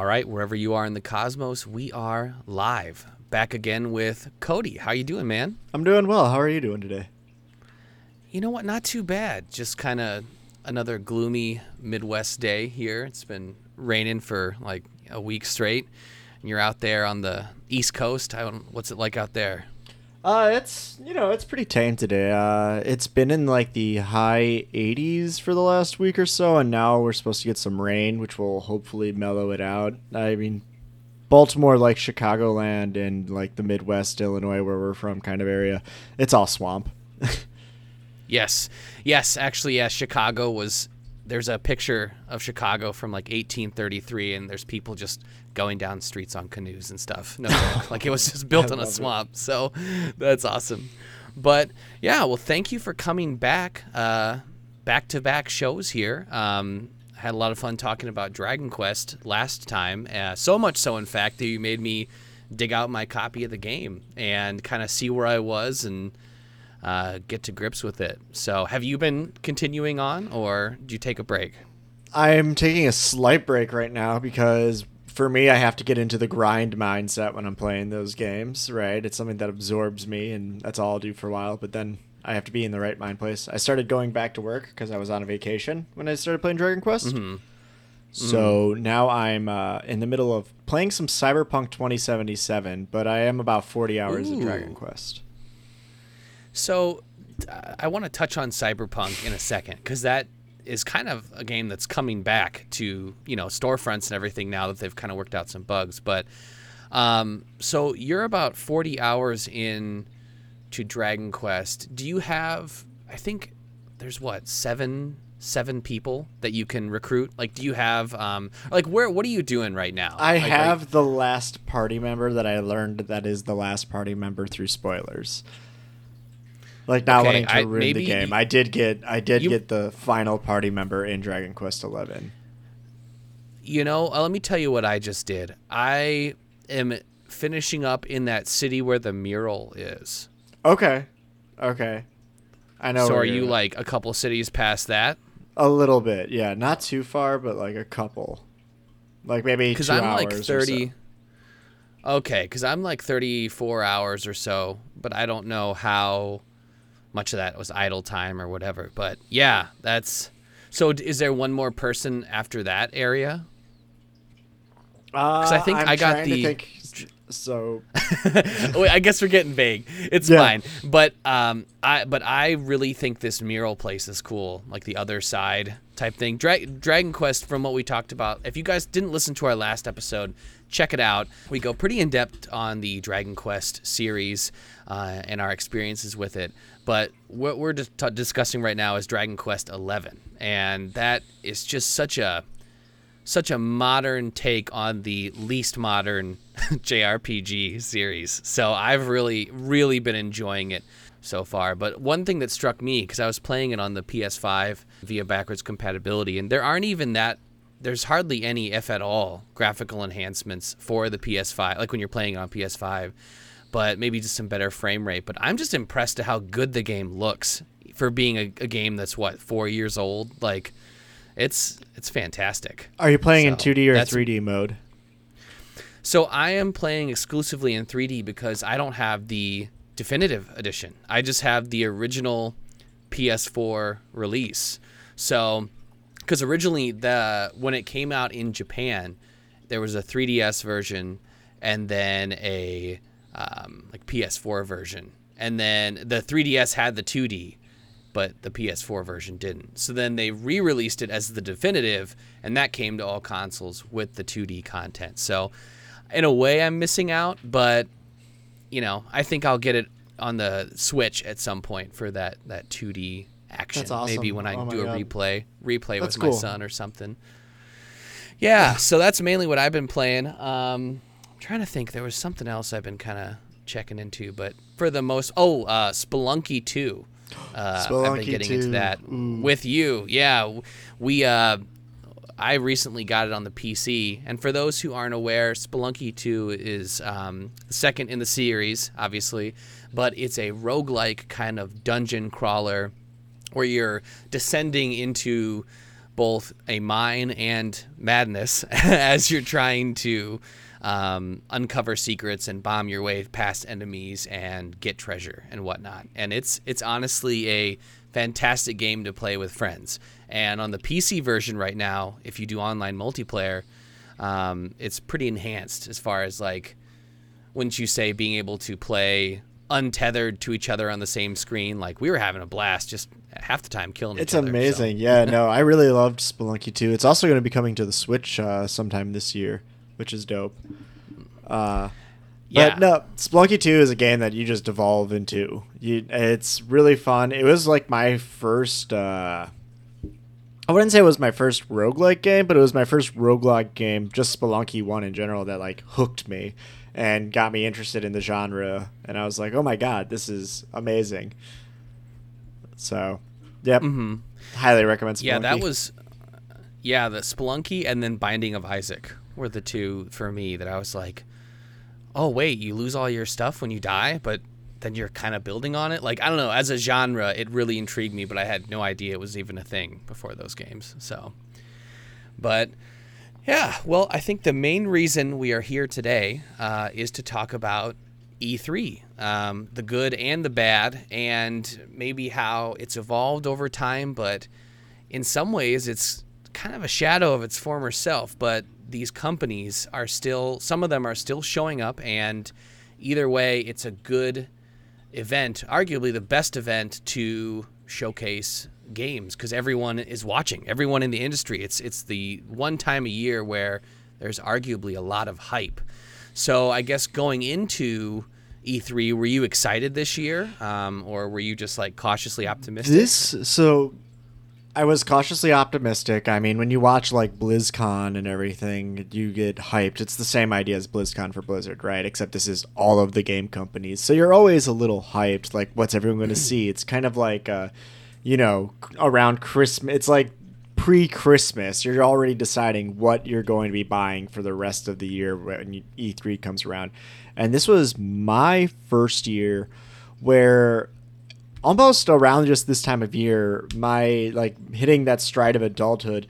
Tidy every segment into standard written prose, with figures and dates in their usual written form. All right, wherever you are in the cosmos, we are live. Back again with Cody. How you doing, man? I'm doing well. How are you doing today? You know what? Not too bad. Just kind of another gloomy Midwest day here. It's been raining for like a week straight. And you're out there on the East Coast. What's it like out there? It's pretty tame today. It's been in like the high 80s for the last week or so, and now we're supposed to get some rain, which will hopefully mellow it out. I mean, Baltimore, like Chicagoland and like the Midwest, Illinois, where we're from kind of area, it's all swamp. Yes. Actually, yeah, Chicago was, there's a picture of Chicago from like 1833, and there's people just going down streets on canoes and stuff. No, like it was just built on a swamp. So that's awesome. But yeah, well, thank you for coming back. Back-to-back shows here. Had a lot of fun talking about Dragon Quest last time. So much so, in fact, that you made me dig out my copy of the game and kind of see where I was and get to grips with it. So have you been continuing on, or do you take a break? I'm taking a slight break right now because for me, I have to get into the grind mindset when I'm playing those games, right? It's something that absorbs me, and that's all I'll do for a while, but then I have to be in the right mind place. I started going back to work because I was on a vacation when I started playing Dragon Quest. Mm-hmm. So now I'm in the middle of playing some Cyberpunk 2077, but I am about 40 hours in Dragon Quest. So I want to touch on Cyberpunk in a second, because that is kind of a game that's coming back to, you know, storefronts and everything now that they've kind of worked out some bugs. But so you're about 40 hours in to Dragon Quest. Do you have, I think there's what, seven people that you can recruit? Like, do you have what are you doing right now? I have the last party member that I learned that is the last party member through spoilers. Like, not wanting to ruin the game. I did get the final party member in Dragon Quest XI. You know, let me tell you what I just did. I am finishing up in that city where the mural is. Okay. I know. So are you like a couple cities past that? A little bit, yeah. Not too far, but like a couple. Like maybe 2 hours. Because I'm like 30. Or so. Okay, because I'm like 34 hours or so, but I don't know how much of that was idle time or whatever. But yeah, that's... So is there one more person after that area? Because I think I got the... So I guess we're getting vague. It's fine. But I really think this mural place is cool, like the other side type thing. Dragon Quest, from what we talked about, if you guys didn't listen to our last episode, check it out. We go pretty in depth on the Dragon Quest series and our experiences with it. But what we're just discussing right now is Dragon Quest XI, and that is just such a modern take on the least modern JRPG series. So I've really, really been enjoying it so far. But one thing that struck me, because I was playing it on the PS5 via backwards compatibility, and there's hardly any, if at all, graphical enhancements for the PS5, like when you're playing on PS5, but maybe just some better frame rate. But I'm just impressed at how good the game looks for being a game that's, 4 years old? Like, it's fantastic. Are you playing in 2D or 3D mode? So I am playing exclusively in 3D because I don't have the definitive edition. I just have the original PS4 release. So, because originally when it came out in Japan, there was a 3DS version and then a PS4 version, and then the 3DS had the 2D. But the PS4 version didn't. So then they re-released it as the definitive, and that came to all consoles with the 2D content. So in a way, I'm missing out, but, you know, I think I'll get it on the Switch at some point for that 2D action. That's awesome. Maybe when I do a replay with my son or something. Yeah, so that's mainly what I've been playing. I'm trying to think. There was something else I've been kind of checking into, but for the most... Spelunky 2. I've been getting into that with you. Yeah, I recently got it on the PC, and for those who aren't aware, Spelunky 2 is second in the series, obviously, but it's a roguelike kind of dungeon crawler where you're descending into both a mine and madness as you're trying to uncover secrets and bomb your way past enemies and get treasure and whatnot. And it's honestly a fantastic game to play with friends. And on the PC version right now, if you do online multiplayer, it's pretty enhanced as far as, like, wouldn't you say, being able to play untethered to each other on the same screen. Like, we were having a blast just half the time killing each other. It's amazing. So. Yeah, no, I really loved Spelunky 2. It's also going to be coming to the Switch sometime this year, which is dope. Yeah. But no, Spelunky 2 is a game that you just devolve into. It's really fun. It was like my first... I wouldn't say it was my first roguelike game, but it was my first roguelike game, just Spelunky 1 in general, that like hooked me and got me interested in the genre. And I was like, oh my god, this is amazing. So, yep. Mm-hmm. Highly recommend Spelunky. Yeah, that was... Yeah, the Spelunky and then Binding of Isaac were the two for me that I was like... oh, wait, you lose all your stuff when you die, but then you're kind of building on it. Like, I don't know, as a genre, it really intrigued me, but I had no idea it was even a thing before those games. So, but yeah, well, I think the main reason we are here today is to talk about E3, the good and the bad, and maybe how it's evolved over time, but in some ways it's kind of a shadow of its former self. But these companies are still, some of them are still showing up, and either way, it's a good event, arguably the best event to showcase games, because everyone is watching, everyone in the industry. It's the one time a year where there's arguably a lot of hype. So I guess going into E3, were you excited this year, or were you just like cautiously optimistic? I was cautiously optimistic. I mean, when you watch like BlizzCon and everything, you get hyped. It's the same idea as BlizzCon for Blizzard, right? Except this is all of the game companies. So you're always a little hyped. Like, what's everyone going to see? It's kind of like, you know, around Christmas. It's like pre-Christmas. You're already deciding what you're going to be buying for the rest of the year when E3 comes around. And this was my first year where... almost around just this time of year, my like hitting that stride of adulthood,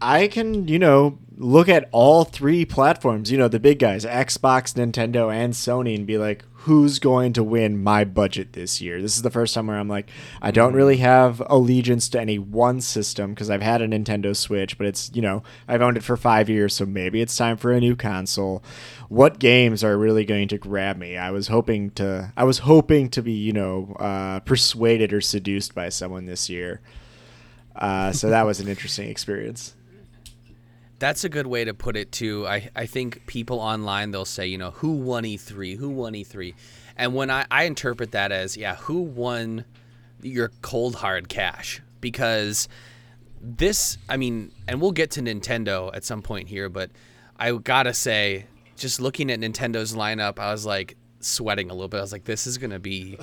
I can, you know, look at all three platforms, you know, the big guys, Xbox, Nintendo, and Sony, and be like, who's going to win my budget this year? This is the first time where I'm like, I don't really have allegiance to any one system, because I've had a Nintendo Switch, but it's, you know, I've owned it for 5 years, so maybe it's time for a new console. What games are really going to grab me? I was hoping to be, you know, persuaded or seduced by someone this year. So that was an interesting experience. That's a good way to put it, too. I think people online, they'll say, you know, who won E3? Who won E3? And when I interpret that as, yeah, who won your cold, hard cash? Because this, I mean, and we'll get to Nintendo at some point here, but I got to say, just looking at Nintendo's lineup, I was like sweating a little bit. I was like, this is going to be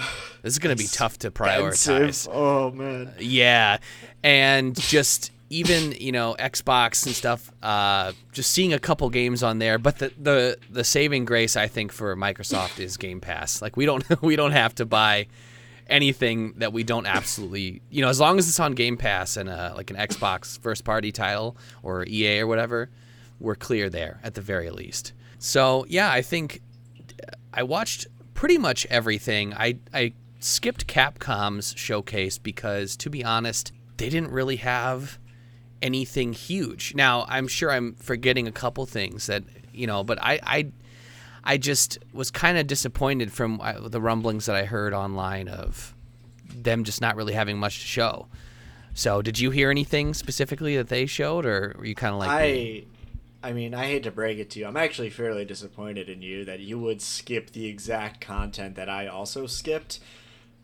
tough to prioritize. Oh, man. Yeah. And just... even, you know, Xbox and stuff, just seeing a couple games on there. But the saving grace, I think, for Microsoft is Game Pass. Like, we don't have to buy anything that we don't absolutely, you know, as long as it's on Game Pass and like an Xbox first party title or EA or whatever, we're clear there at the very least. So yeah, I think I watched pretty much everything. I skipped Capcom's showcase because, to be honest, they didn't really have anything huge. Now, I'm sure I'm forgetting a couple things that, you know, but I just was kind of disappointed from the rumblings that I heard online of them just not really having much to show. So did you hear anything specifically that they showed, or were you kind of like me? I mean, I hate to break it to you, I'm actually fairly disappointed in you that you would skip the exact content that I also skipped.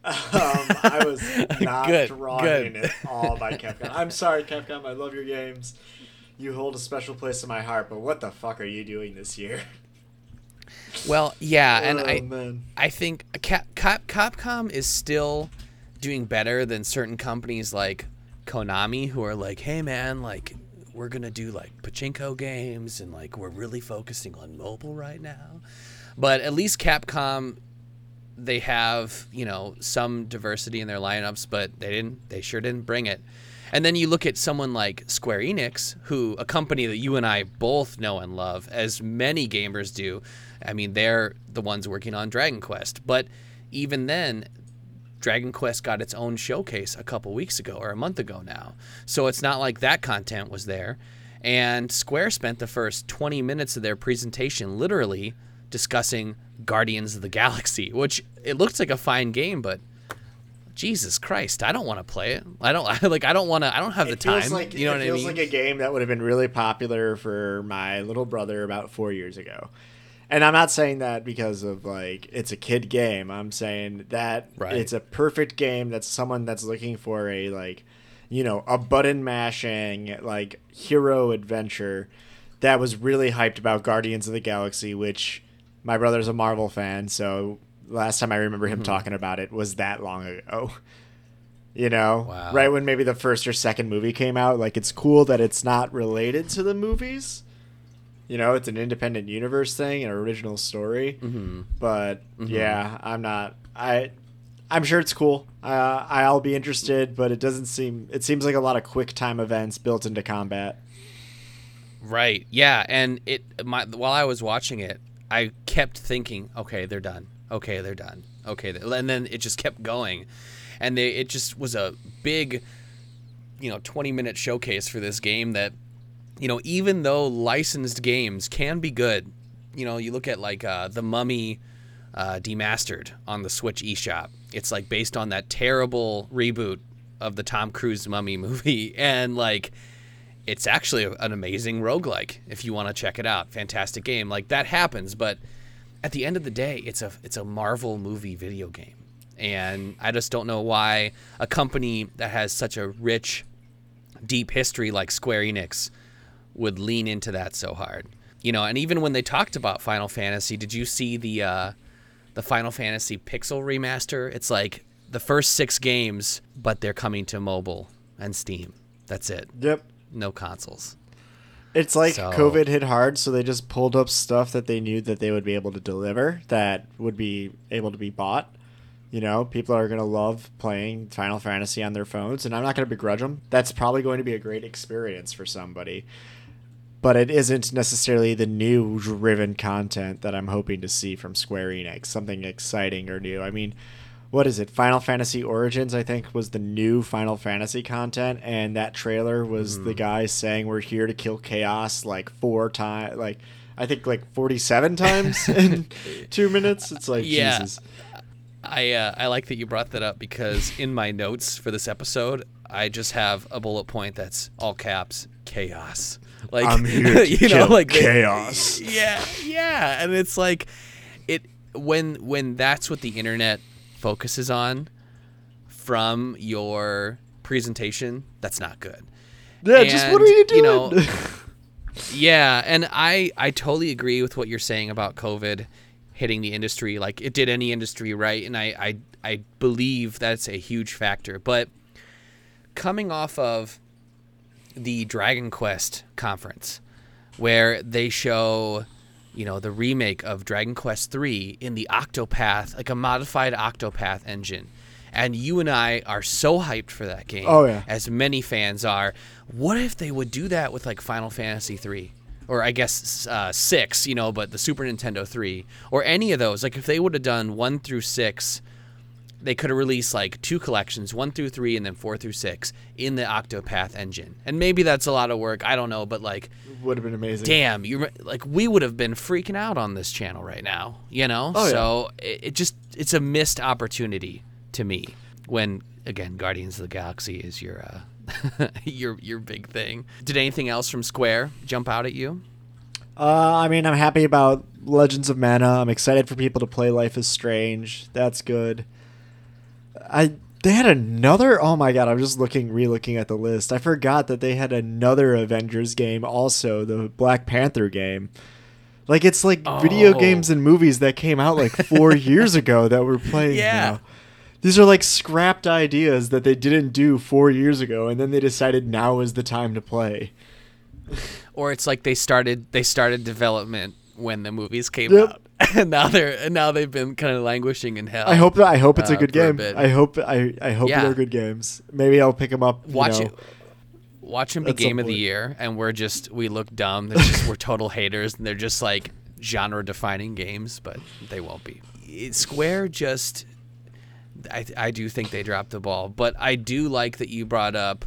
I was not drawn in at all by Capcom. I'm sorry, Capcom, I love your games. You hold a special place in my heart, but what the fuck are you doing this year? Well, yeah, and I think Capcom is still doing better than certain companies like Konami, who are like, hey man, like, we're gonna do like pachinko games, and like, we're really focusing on mobile right now. But at least Capcom, they have, you know, some diversity in their lineups, but they sure didn't bring it. And then you look at someone like Square Enix, who a company that you and I both know and love, as many gamers do. I mean, they're the ones working on Dragon Quest. But even then, Dragon Quest got its own showcase a couple weeks ago, or a month ago now. So it's not like that content was there. And Square spent the first 20 minutes of their presentation literally discussing Guardians of the Galaxy, which it looks like a fine game, but Jesus Christ, I don't want to play it. I don't have the time. It feels like a game that would have been really popular for my little brother about 4 years ago. And I'm not saying that because of, like, it's a kid game. I'm saying that It's a perfect game that someone that's looking for a, like, you know, a button mashing, like, hero adventure that was really hyped about Guardians of the Galaxy, which my brother's a Marvel fan. So last time I remember him talking about it was that long ago, you know, right when maybe the first or second movie came out. Like, it's cool that it's not related to the movies. You know, it's an independent universe thing, an original story. Mm-hmm. But yeah, I'm sure it's cool. I'll be interested, but it seems like a lot of quick time events built into combat. Right. Yeah. And while I was watching it, I kept thinking, okay, they're done. Okay, they're done. Okay. And then it just kept going. And it just was a big, 20-minute showcase for this game that, even though licensed games can be good, you look at like The Mummy Demastered on the Switch eShop. It's like based on that terrible reboot of the Tom Cruise Mummy movie. And like, it's actually an amazing roguelike if you want to check it out. Fantastic game. Like, that happens. But at the end of the day, it's a Marvel movie video game. And I just don't know why a company that has such a rich, deep history like Square Enix would lean into that so hard, and even when they talked about Final Fantasy, did you see the Final Fantasy Pixel remaster? It's like the first 6 games, but they're coming to mobile and Steam. That's it. Yep. No consoles. It's like COVID hit hard, so they just pulled up stuff that they knew that they would be able to deliver that would be able to be bought. People are going to love playing Final Fantasy on their phones, and I'm not going to begrudge them. That's probably going to be a great experience for somebody. But it isn't necessarily the new driven content that I'm hoping to see from Square Enix, something exciting or new. I mean, what is it? Final Fantasy Origins, I think, was the new Final Fantasy content, and that trailer was the guy saying, "We're here to kill chaos," like 4 times, like I think like 47 times in 2 minutes. It's like, yeah. Jesus. I like that you brought that up, because in my notes for this episode, I just have a bullet point that's all caps, chaos. Like, I'm here to chaos. Yeah, and it's like when that's what the internet focuses on from your presentation, that's not good. Yeah, and just what are you doing? Yeah, and I totally agree with what you're saying about COVID hitting the industry like it did any industry, right? And I believe that's a huge factor. But coming off of the Dragon Quest conference, where they show, the remake of Dragon Quest III in the Octopath, like a modified Octopath engine. And you and I are so hyped for that game, as many fans are. What if they would do that with like Final Fantasy III? Or I guess 6, but the Super Nintendo 3, or any of those. Like, if they would have done 1 through 6, they could have released, 2 collections, 1 through 3 and then 4 through 6 in the Octopath engine. And maybe that's a lot of work. I don't know, but, would have been amazing. Damn, we would have been freaking out on this channel right now, So it's a missed opportunity to me when, again, Guardians of the Galaxy is your... your big thing. Did anything else from Square jump out at you? I mean, I'm happy about Legends of Mana. I'm excited for people to play Life is Strange. That's good. They had another... Oh my god, I'm just relooking at the list. I forgot that they had another Avengers game also, the Black Panther game. It's video games and movies that came out 4 years ago that we're playing now. These are scrapped ideas that they didn't do 4 years ago, and then they decided now is the time to play. Or it's they started development when the movies came out, and now they've been kind of languishing in hell. I hope it's a good game. I hope they're good games. Maybe I'll pick them up. Watch it. Watch him be Game of the Year, and we look dumb. We're total haters, and they're just like genre-defining games, but they won't be. Square just, I do think they dropped the ball, but I do like that you brought up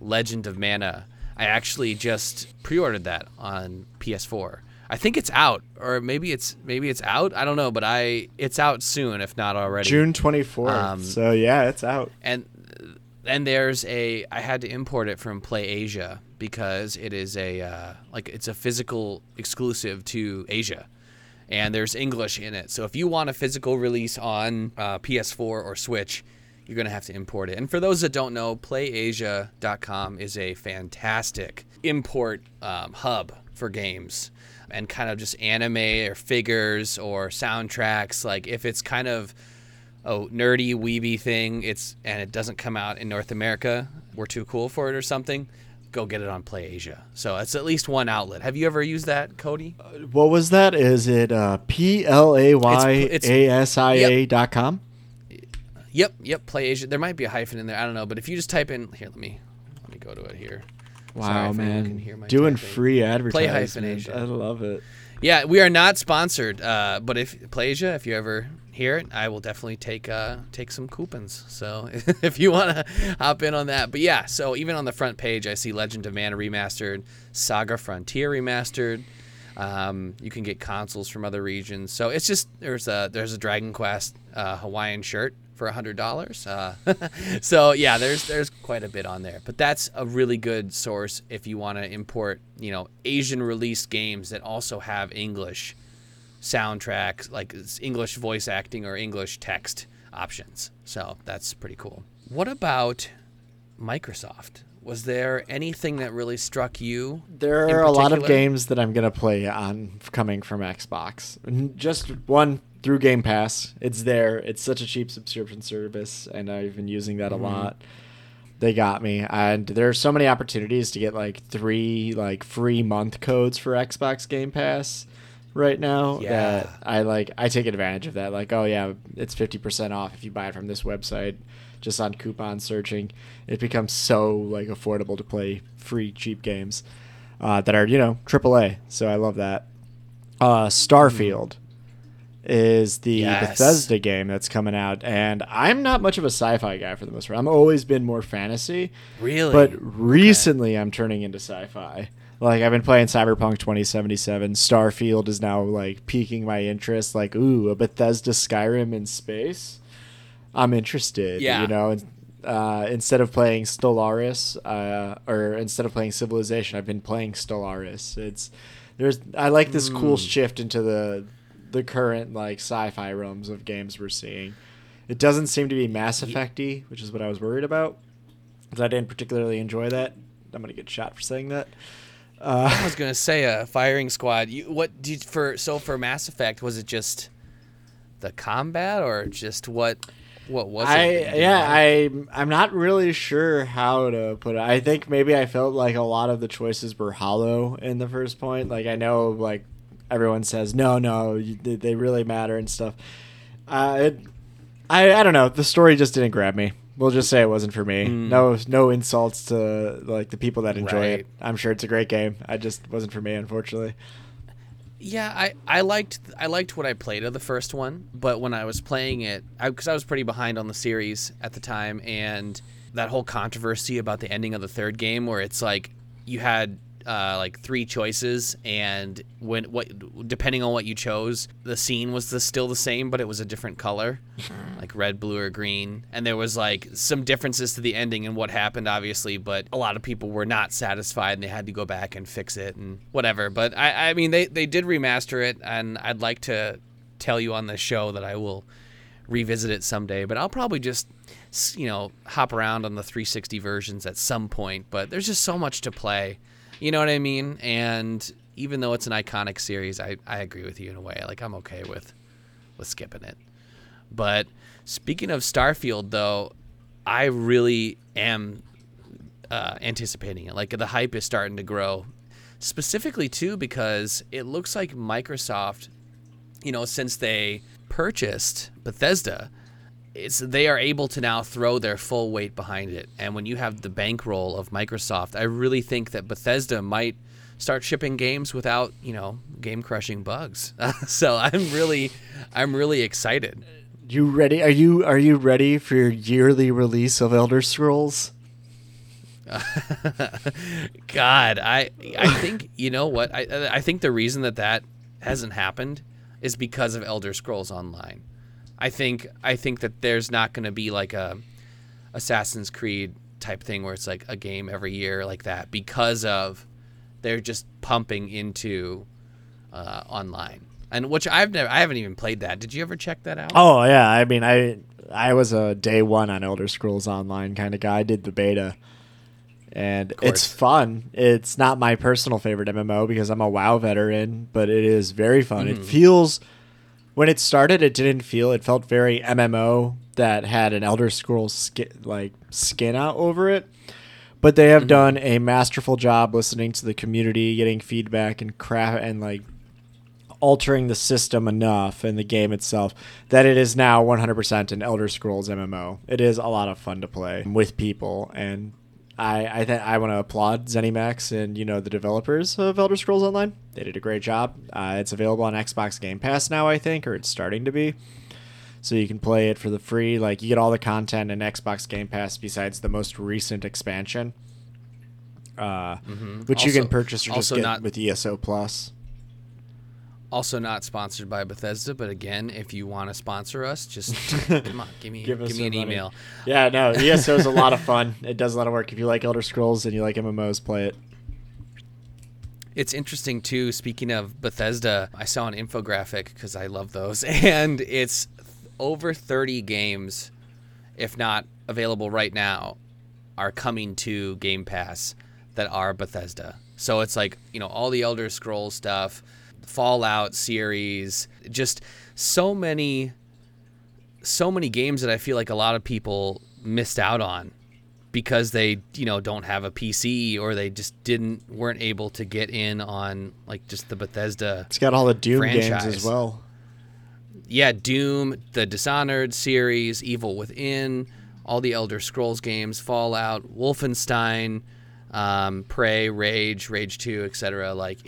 Legend of Mana. I actually just pre-ordered that on PS4. I think it's out, or maybe it's out. I don't know, but it's out soon, if not already. June 24th. So yeah, it's out. And there's I had to import it from PlayAsia because it is it's a physical exclusive to Asia, and there's English in it. So if you want a physical release on PS4 or Switch, you're going to have to import it. And for those that don't know, PlayAsia.com is a fantastic import hub for games. And kind of just anime or figures or soundtracks. Like if it's kind of a nerdy, weeby thing, and it doesn't come out in North America, we're too cool for it or something, go get it on PlayAsia. So it's at least one outlet. Have you ever used that, Cody? What was that? Is it PlayAsia.com? Yep, PlayAsia. There might be a hyphen in there. I don't know. But if you just type in here, let me go to it here. Wow, sorry, man. Doing free advertising. I love it. Yeah, we are not sponsored, but if PlayAsia, if you ever hear it, I will definitely take some coupons. So if you want to hop in on that. But yeah, so even on the front page, I see Legend of Mana Remastered, Saga Frontier Remastered. You can get consoles from other regions. So it's just there's a Dragon Quest Hawaiian shirt for $100. So yeah, there's quite a bit on there, but that's a really good source if you want to import, Asian released games that also have English soundtracks, like English voice acting or English text options. So that's pretty cool. What about Microsoft? Was there anything that really struck you? There are a lot of games that I'm going to play on coming from Xbox. Just one, through Game Pass. It's there. It's such a cheap subscription service, and I've been using that a lot. They got me. And there are so many opportunities to get three free month codes for Xbox Game Pass right now. Yeah. That I take advantage of that. Like, oh yeah, it's 50% off if you buy it from this website. Just on coupon searching, it becomes so affordable to play free cheap games that are AAA. So I love that. Starfield is the Bethesda game that's coming out, and I'm not much of a sci-fi guy for the most part. I've always been more fantasy. Really? But recently I'm turning into sci-fi. I've been playing Cyberpunk 2077. Starfield is now piquing my interest. A Bethesda Skyrim in space. I'm interested, instead of playing Stellaris or instead of playing Civilization, I've been playing Stellaris. I like this cool shift into the current sci-fi realms of games we're seeing. It doesn't seem to be Mass Effect-y, which is what I was worried about, because I didn't particularly enjoy that. I'm going to get shot for saying that. I was going to say firing squad. For Mass Effect, was it just the combat or just what? What was it? I'm not really sure how to put it. I think maybe I felt like a lot of the choices were hollow in the first point. I know everyone says no, they really matter and stuff. I don't know. The story just didn't grab me. We'll just say it wasn't for me. No insults to the people that enjoy it. I'm sure it's a great game. I just wasn't for me, unfortunately. Yeah, I liked what I played of the first one, but when I was playing it, because I was pretty behind on the series at the time, and that whole controversy about the ending of the third game, where it's you had three choices, and depending on what you chose, the scene was still the same, but it was a different color, like red, blue, or green, and there was some differences to the ending and what happened, obviously, but a lot of people were not satisfied and they had to go back and fix it and whatever. But I mean, they did remaster it, and I'd like to tell you on the show that I will revisit it someday, but I'll probably just hop around on the 360 versions at some point. But there's just so much to play. You know what I mean? And even though it's an iconic series, I agree with you in a way. I'm okay with skipping it. But speaking of Starfield, though, I really am anticipating it. The hype is starting to grow. Specifically, too, because it looks like Microsoft, since they purchased Bethesda, they are able to now throw their full weight behind it. And when you have the bankroll of Microsoft, I really think that Bethesda might start shipping games without, you know, game-crushing bugs. So I'm really excited. You ready? Are you ready for your yearly release of Elder Scrolls? God, I think, you know what? I think the reason that hasn't happened is because of Elder Scrolls Online. I think that there's not going to be like a Assassin's Creed type thing where it's like a game every year like that, because of they're just pumping into online, and which I haven't even played that. Did you ever check that out? Oh yeah, I mean I was a day one on Elder Scrolls Online kind of guy. I did the beta, and it's fun. It's not my personal favorite MMO because I'm a WoW veteran, but it is very fun. Mm. It feels. When it started, it felt very MMO that had an Elder Scrolls skin out over it. But they have done a masterful job listening to the community, getting feedback and altering the system enough and the game itself that it is now 100% an Elder Scrolls MMO. It is a lot of fun to play with people, and I want to applaud ZeniMax and, you know, the developers of Elder Scrolls Online. They did a great job. It's available on Xbox Game Pass now, I think, or it's starting to be. So you can play it for the free. Like, you get all the content in Xbox Game Pass besides the most recent expansion, which also, you can purchase or just get with ESO Plus. Also not sponsored by Bethesda, but again, if you want to sponsor us, just come on, give me an email. Yeah, no, ESO is a lot of fun. It does a lot of work. If you like Elder Scrolls and you like MMOs, play it. It's interesting too. Speaking of Bethesda, I saw an infographic because I love those, and it's over 30 games, if not available right now, are coming to Game Pass that are Bethesda. So it's like, you know, all the Elder Scrolls stuff, Fallout series, just so many games that I feel like a lot of people missed out on because they, you know, don't have a PC or they just weren't able to get in on like just the Bethesda. It's got all the Doom franchise games as well. Yeah, Doom, the Dishonored series, Evil Within, all the Elder Scrolls games, Fallout, Wolfenstein, Prey, Rage 2, etc. Like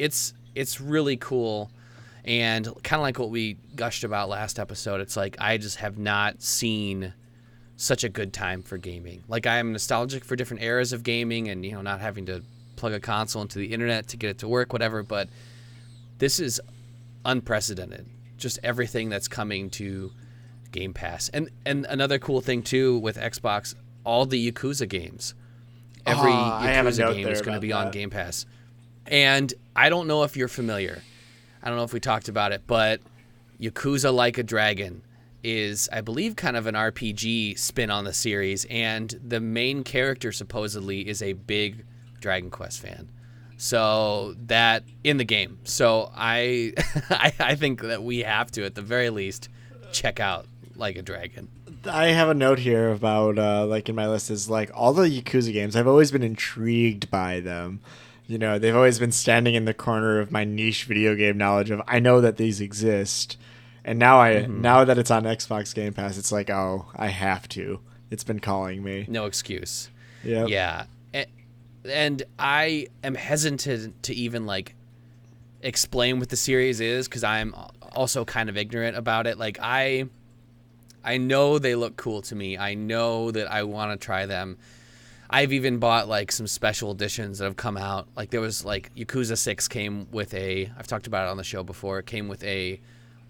it's really cool, and kind of like what we gushed about last episode, it's like I just have not seen such a good time for gaming. Like, I am nostalgic for different eras of gaming and, you know, not having to plug a console into the internet to get it to work, whatever, but this is unprecedented, just everything that's coming to Game Pass. And another cool thing, too, with Xbox, all the Yakuza games. Every Yakuza game is going to be on Game Pass. And I don't know if you're familiar. I don't know if we talked about it, but Yakuza Like a Dragon is, I believe, kind of an RPG spin on the series, and the main character supposedly is a big Dragon Quest fan. So that in the game. So I think that we have to, at the very least, check out Like a Dragon. I have a note here about like in my list is like all the Yakuza games. I've always been intrigued by them. You know, they've always been standing in the corner of my niche video game knowledge of, I know that these exist. And now now that it's on Xbox Game Pass, it's like, oh, I have to. It's been calling me. No excuse. Yep. Yeah. And I am hesitant to even, like, explain what the series is because I'm also kind of ignorant about it. Like, I know they look cool to me. I know that I want to try them. I've even bought, like, some special editions that have come out. Like, there was, like, Yakuza 6 came with I've talked about it on the show before. It came with a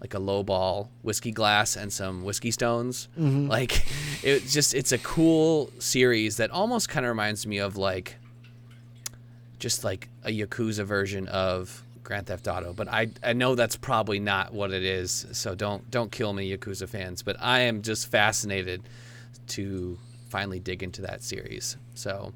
lowball whiskey glass and some whiskey stones. Mm-hmm. Like, it's a cool series that almost kind of reminds me of, like, just, like, a Yakuza version of Grand Theft Auto. But I know that's probably not what it is, so don't kill me, Yakuza fans. But I am just fascinated to finally dig into that series. So,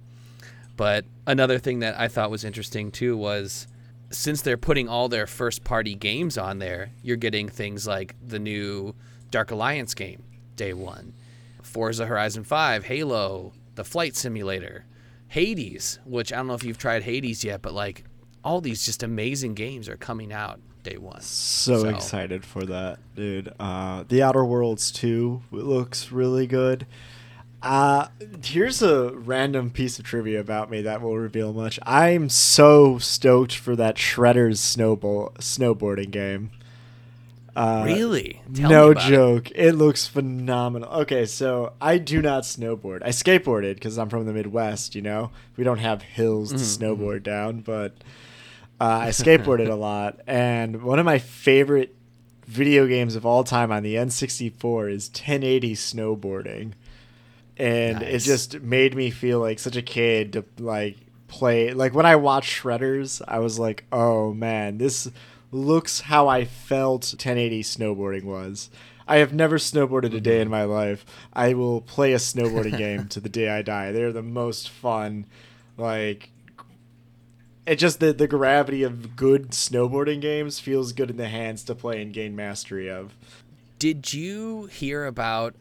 but another thing that I thought was interesting too was, since they're putting all their first party games on there, you're getting things like the new Dark Alliance game day one, Forza Horizon 5, Halo, the Flight Simulator, Hades, which I don't know if you've tried Hades yet, but like all these just amazing games are coming out day one. So excited for that, dude. The Outer Worlds 2 looks really good. Here's a random piece of trivia about me that will reveal much. I'm so stoked for that Shredders snowboarding game. Really? Tell me about it. No joke. It looks phenomenal. Okay, so I do not snowboard. I skateboarded because I'm from the Midwest, you know? We don't have hills to snowboard down, but I skateboarded a lot. And one of my favorite video games of all time on the N64 is 1080 Snowboarding. And nice. It just made me feel like such a kid to like play. Like when I watched Shredders, I was like, oh man, this looks how I felt 1080 snowboarding was. I have never snowboarded a day in my life. I will play a snowboarding game to the day I die. They're the most fun. Like, it just the gravity of good snowboarding games feels good in the hands to play and gain mastery of. Did you hear about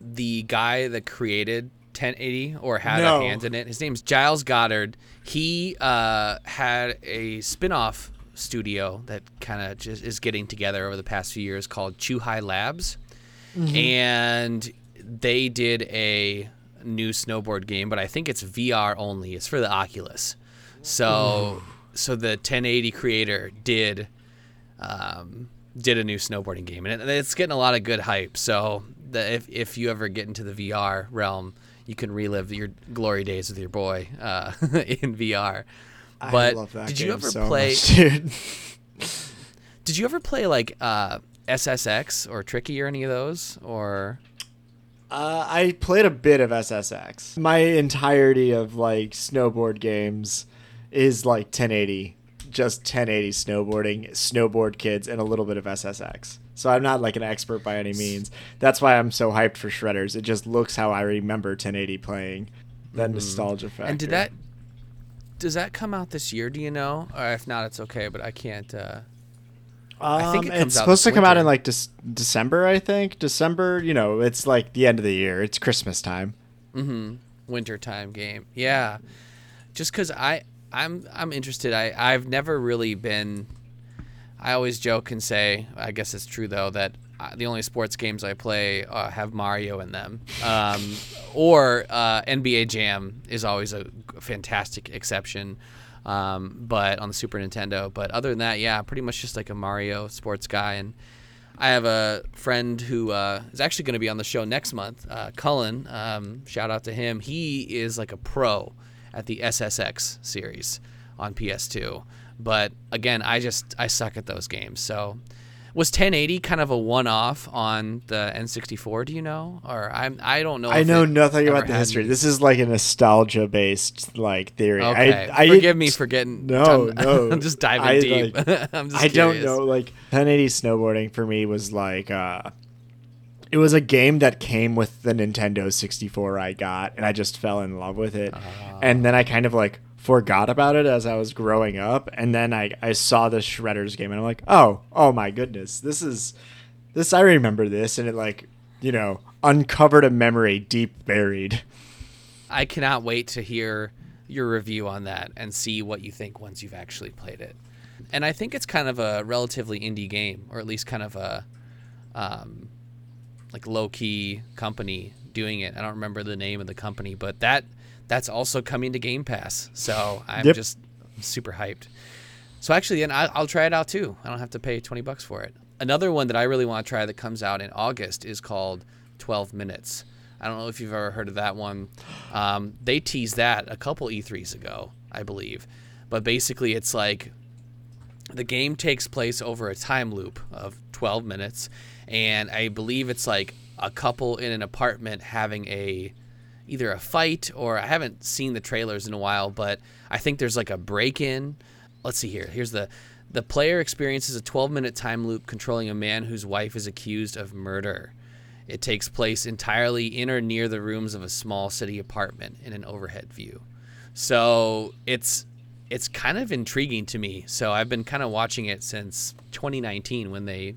the guy that created 1080 or had a hand in it? His name's Giles Goddard. He had a spin-off studio that kind of just is getting together over the past few years called Chuhai Labs. Mm-hmm. And they did a new snowboard game, but I think it's VR only. It's for the Oculus. So the 1080 creator did a new snowboarding game, and it's getting a lot of good hype. So if you ever get into the VR realm, you can relive your glory days with your boy in VR. But I love that did game you ever so play? Much, dude. Did you ever play like SSX or Tricky or any of those? Or I played a bit of SSX. My entirety of like snowboard games is like 1080, just 1080 snowboarding, snowboard kids, and a little bit of SSX. So I'm not like an expert by any means. That's why I'm so hyped for Shredders. It just looks how I remember 1080 playing. That nostalgia factor. And does that come out this year? Do you know? Or if not, it's okay. But I can't. I think it's supposed to come out in like December. I think December. You know, it's like the end of the year. It's Christmas time. Mm-hmm. Wintertime game. Yeah. Just because I'm interested. I've never really been. I always joke and say, I guess it's true though, that the only sports games I play have Mario in them. Or NBA Jam is always a fantastic exception, but on the Super Nintendo. But other than that, yeah, pretty much just like a Mario sports guy. And I have a friend who is actually going to be on the show next month, Cullen. Shout out to him. He is like a pro at the SSX series on PS2. But again, I suck at those games. So was 1080 kind of a one-off on the N64? Do you know? Or I don't know. I know nothing about the history. This is like a nostalgia-based like theory. Okay, forgive me for getting. No, I'm just diving deep. Like, I'm just. I curious. Don't know. Like 1080 snowboarding for me was like it was a game that came with the Nintendo 64 I got, and I just fell in love with it, and then I kind of like forgot about it as I was growing up, and then I saw the Shredders game and I'm like, oh my goodness, this I remember this, and it like, you know, uncovered a memory deep buried. I cannot wait to hear your review on that and see what you think once you've actually played it. And I think it's kind of a relatively indie game, or at least kind of a like low-key company doing it. I don't remember the name of the company, but that's also coming to Game Pass, so I'm just super hyped. So actually, then I'll try it out too. I don't have to pay $20 for it. Another one that I really want to try that comes out in August is called 12 Minutes. I don't know if you've ever heard of that one. They teased that a couple E3s ago, I believe. But basically, it's like the game takes place over a time loop of 12 minutes, and I believe it's like a couple in an apartment having either a fight, or I haven't seen the trailers in a while, but I think there's like a break-in. Let's see here. Here's the player experiences a 12-minute time loop controlling a man whose wife is accused of murder. It takes place entirely in or near the rooms of a small city apartment in an overhead view. So it's kind of intriguing to me. So I've been kind of watching it since 2019 when they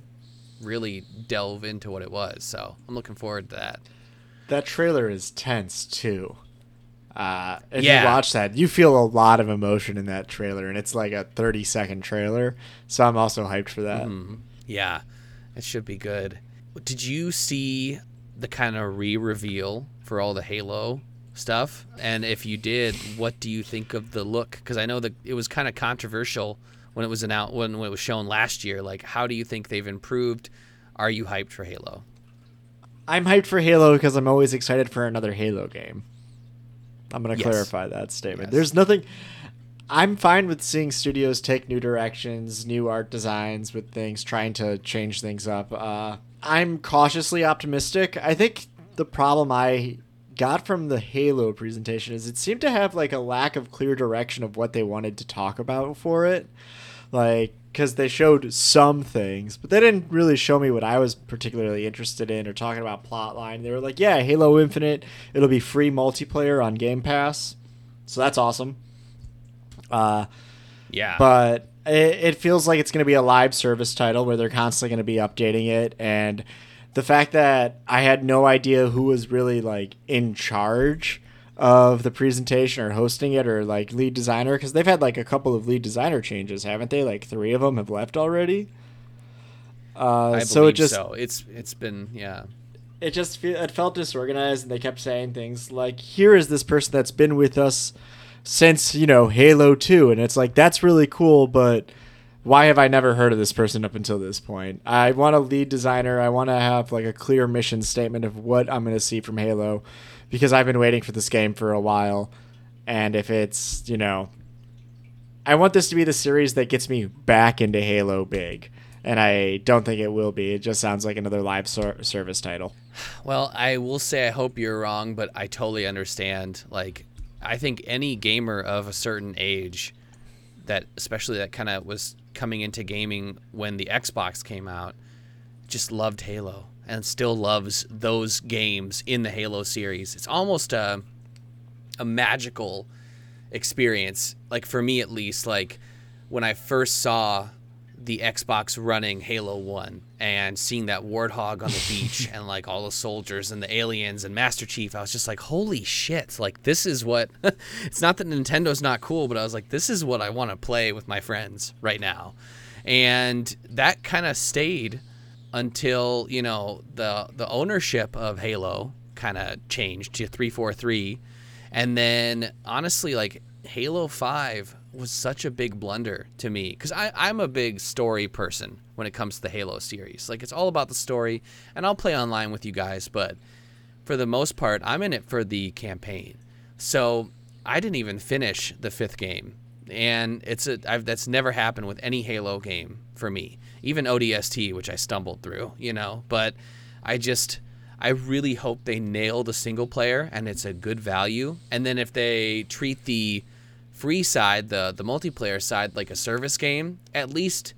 really delve into what it was. So I'm looking forward to that. That trailer is tense too. If you watch that, you feel a lot of emotion in that trailer, and it's like a 30-second trailer. So I'm also hyped for that. Mm-hmm. Yeah, it should be good. Did you see the kind of re-reveal for all the Halo stuff? And if you did, what do you think of the look? Because I know that it was kind of controversial when it was when it was shown last year. Like, how do you think they've improved? Are you hyped for Halo? I'm hyped for Halo because I'm always excited for another Halo game. I'm going to clarify that statement. Yes. There's nothing. I'm fine with seeing studios take new directions, new art designs with things, trying to change things up. I'm cautiously optimistic. I think the problem I got from the Halo presentation is it seemed to have like a lack of clear direction of what they wanted to talk about for it. Like, because they showed some things, but they didn't really show me what I was particularly interested in or talking about plotline. They were like, yeah, Halo Infinite, it'll be free multiplayer on Game Pass. So that's awesome. But it feels like it's going to be a live service title where they're constantly going to be updating it. And the fact that I had no idea who was really like in charge of the presentation or hosting it or like lead designer, because they've had like a couple of lead designer changes, haven't they? Like 3 of them have left already. It felt disorganized, and they kept saying things like, here is this person that's been with us since, you know, Halo 2, and it's like, that's really cool, but why have I never heard of this person up until this point? I want a lead designer. I want to have like a clear mission statement of what I'm going to see from Halo, because I've been waiting for this game for a while. And if it's, you know, I want this to be the series that gets me back into Halo big. And I don't think it will be. It just sounds like another live service title. Well, I will say I hope you're wrong, but I totally understand. Like, I think any gamer of a certain age, that especially that kind of was coming into gaming when the Xbox came out, just loved Halo. And still loves those games in the Halo series. It's almost a magical experience, like for me at least. Like when I first saw the Xbox running Halo 1 and seeing that warthog on the beach and like all the soldiers and the aliens and Master Chief, I was just like, holy shit, like this is what it's not that Nintendo's not cool, but I was like, this is what I want to play with my friends right now. And that kind of stayed until, you know, the ownership of Halo kind of changed to 343. And then, honestly, like, Halo 5 was such a big blunder to me. Because I'm a big story person when it comes to the Halo series. Like, it's all about the story. And I'll play online with you guys. But for the most part, I'm in it for the campaign. So I didn't even finish the 5th game. And that's never happened with any Halo game for me. Even ODST, which I stumbled through, you know, but I really hope they nail the single player and it's a good value. And then if they treat the free side, the multiplayer side, like a service game, at least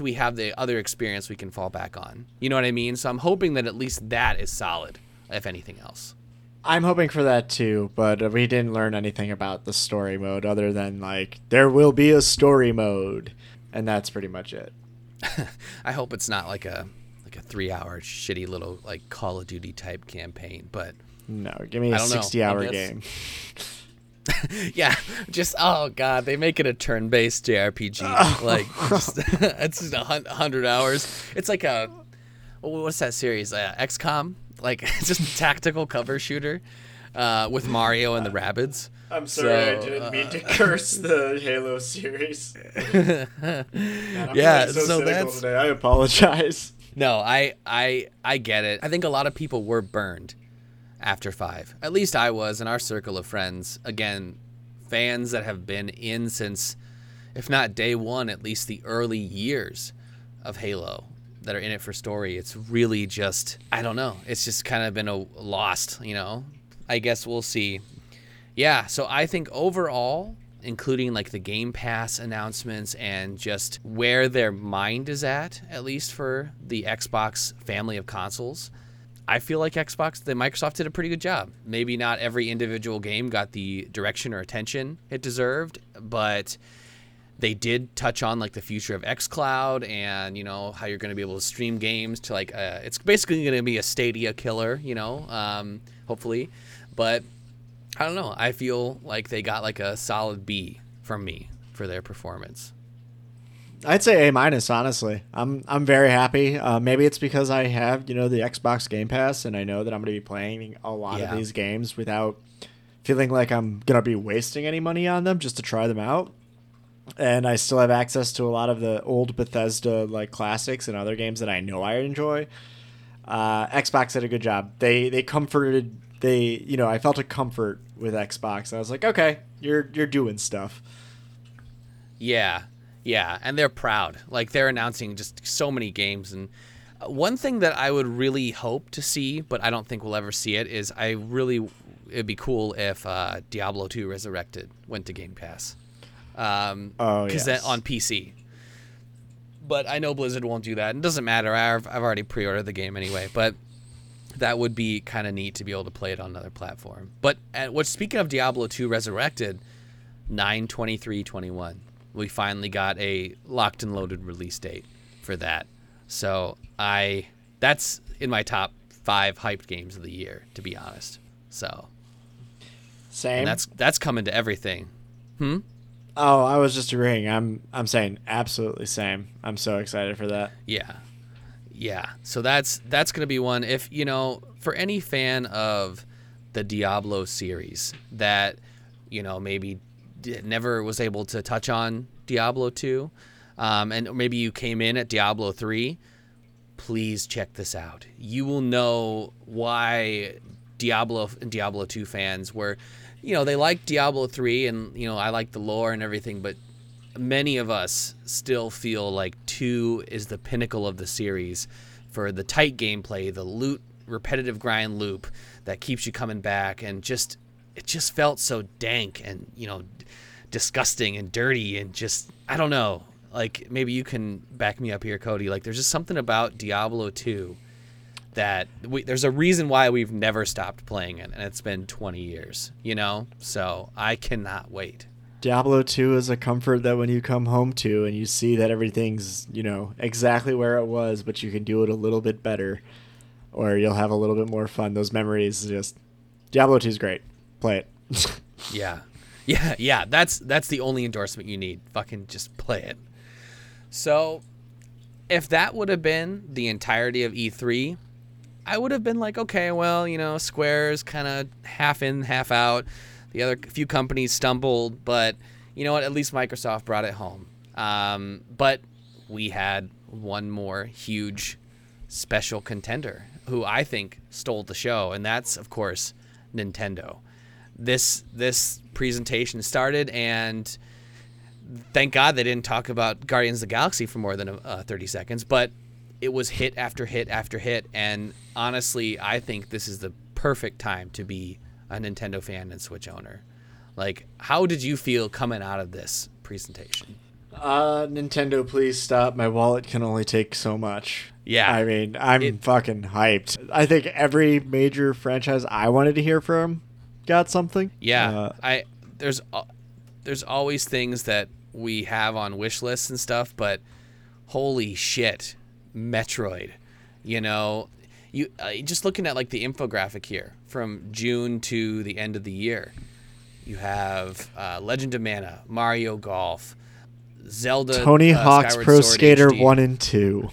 we have the other experience we can fall back on. You know what I mean? So I'm hoping that at least that is solid, if anything else. I'm hoping for that too, but we didn't learn anything about the story mode other than like, there will be a story mode, and that's pretty much it. I hope it's not like a 3-hour shitty little like Call of Duty type campaign, but no, give me a 60-hour game. Yeah, just, oh god, they make it a turn-based JRPG. Oh. Like, just, it's just 100 hours. It's like a, what's that series? XCOM, like just a tactical cover shooter with Mario and the Rabbids. I'm sorry, I didn't mean to curse the Halo series. God, I'm so cynical today. I apologize. No, I get it. I think a lot of people were burned after 5. At least I was in our circle of friends. Again, fans that have been in since, if not day one, at least the early years of Halo that are in it for story. It's really just, I don't know. It's just kind of been lost, you know? I guess we'll see. Yeah, so I think overall, including like the Game Pass announcements and just where their mind is at least for the Xbox family of consoles, I feel like Microsoft did a pretty good job. Maybe not every individual game got the direction or attention it deserved, but they did touch on like the future of xCloud and, you know, how you're going to be able to stream games to like, it's basically going to be a Stadia killer, you know, hopefully, but I don't know. I feel like they got like a solid B from me for their performance. I'd say A-, honestly. I'm very happy. Maybe it's because I have, you know, the Xbox Game Pass, and I know that I'm going to be playing a lot of these games without feeling like I'm going to be wasting any money on them just to try them out. And I still have access to a lot of the old Bethesda like classics and other games that I know I enjoy. Xbox did a good job. They comforted, you know, I felt a comfort with Xbox. I was like, okay, you're doing stuff. Yeah. Yeah, and they're proud. Like, they're announcing just so many games. And one thing that I would really hope to see, but I don't think we'll ever see it, is it'd be cool if Diablo 2 Resurrected went to Game Pass. Because on PC. But I know Blizzard won't do that. It doesn't matter. I've already pre-ordered the game anyway. But that would be kind of neat to be able to play it on another platform. But speaking of Diablo 2 Resurrected, 9/23/21. We finally got a locked and loaded release date for that. So that's in my top 5 hyped games of the year, to be honest. So same. And that's coming to everything. Oh, I was just agreeing. I'm saying absolutely same. I'm so excited for that. Yeah. Yeah. So that's going to be one, if, you know, for any fan of the Diablo series that, you know, maybe never was able to touch on Diablo 2, and maybe you came in at Diablo 3, please check this out. You will know why Diablo and Diablo 2 fans were, you know, they like Diablo 3, and, you know, I like the lore and everything, but many of us still feel like 2 is the pinnacle of the series for the tight gameplay, the loot, repetitive grind loop that keeps you coming back, and just... it just felt so dank and, you know, disgusting and dirty and just, I don't know. Like, maybe you can back me up here, Cody. Like, there's just something about Diablo 2 that there's a reason why we've never stopped playing it, and it's been 20 years, you know? So I cannot wait. Diablo 2 is a comfort that when you come home to and you see that everything's, you know, exactly where it was, but you can do it a little bit better or you'll have a little bit more fun. Those memories just... Diablo 2 is great. Play it. yeah that's the only endorsement you need. Fucking just play it. So if that would have been the entirety of E3, I would have been like, okay, well, you know, Square's kind of half in, half out, the other few companies stumbled, but you know what, at least Microsoft brought it home. But we had one more huge special contender who I think stole the show, and that's of course Nintendo. This presentation started, and thank God they didn't talk about Guardians of the Galaxy for more than 30 seconds, but it was hit after hit after hit, and honestly, I think this is the perfect time to be a Nintendo fan and Switch owner. Like, how did you feel coming out of this presentation? Nintendo, please stop. My wallet can only take so much. Yeah. I mean, I'm fucking hyped. I think every major franchise I wanted to hear from got something. Yeah. There's always things that we have on wish lists and stuff, but holy shit, Metroid, you know, you just looking at like the infographic here from June to the end of the year, you have Legend of Mana, Mario Golf, Zelda, Tony Hawk's Skyward Pro Sword Skater HD. 1 and 2.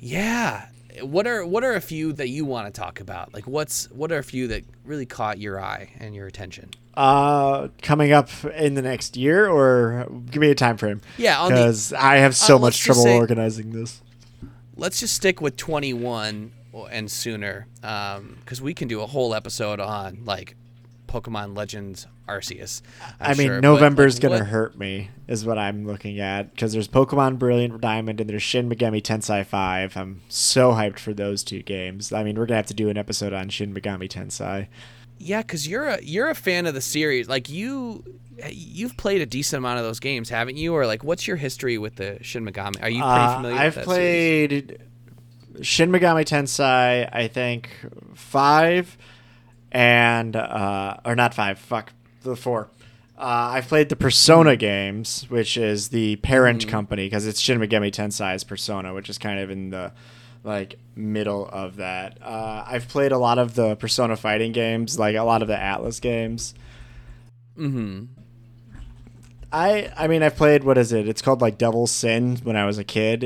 Yeah. What are a few that you want to talk about? Like, what are a few that really caught your eye and your attention? Coming up in the next year, or give me a time frame. Yeah, because I have so much trouble organizing this. Let's just stick with 21 and sooner, because we can do a whole episode on like Pokemon Legends Arceus. I mean, November's gonna hurt me, is what I'm looking at, because there's Pokemon Brilliant Diamond and there's Shin Megami Tensei 5. I'm so hyped for those two games. I mean, we're gonna have to do an episode on Shin Megami Tensei. Yeah, because you're a fan of the series. Like you've played a decent amount of those games, haven't you? Or like, what's your history with the Shin Megami? Are you pretty familiar with that played series? Shin Megami Tensei, I think 5. And or not 5, fuck, the 4. I've played the Persona games, which is the parent company, because it's Shin Megami Tensei's Persona, which is kind of in the like middle of that. I've played a lot of the Persona fighting games, like a lot of the Atlas games. I mean, I've played, what is it? It's called like Devil's Sin when I was a kid.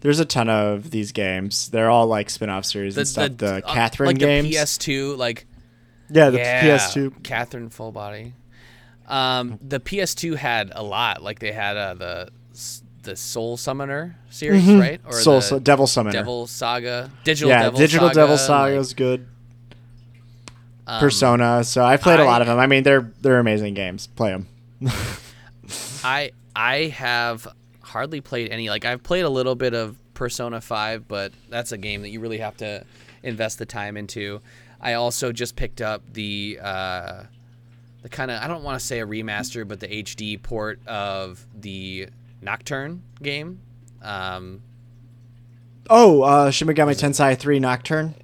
There's a ton of these games. They're all like spin-off series and stuff. The Catherine like games. Like the PS2, like... PS2. Catherine Full Body. The PS2 had a lot. Like they had the Soul Summoner series, right? Or Devil Summoner. Devil Saga. Digital Devil Saga. Devil Saga is good. Persona. So I played a lot of them. I mean, they're amazing games. Play them. I have hardly played any. Like I've played a little bit of Persona 5, but that's a game that you really have to invest the time into. I also just picked up the kind of, I don't want to say a remaster, but the HD port of the Nocturne game. Shin Megami Tensei 3 Nocturne.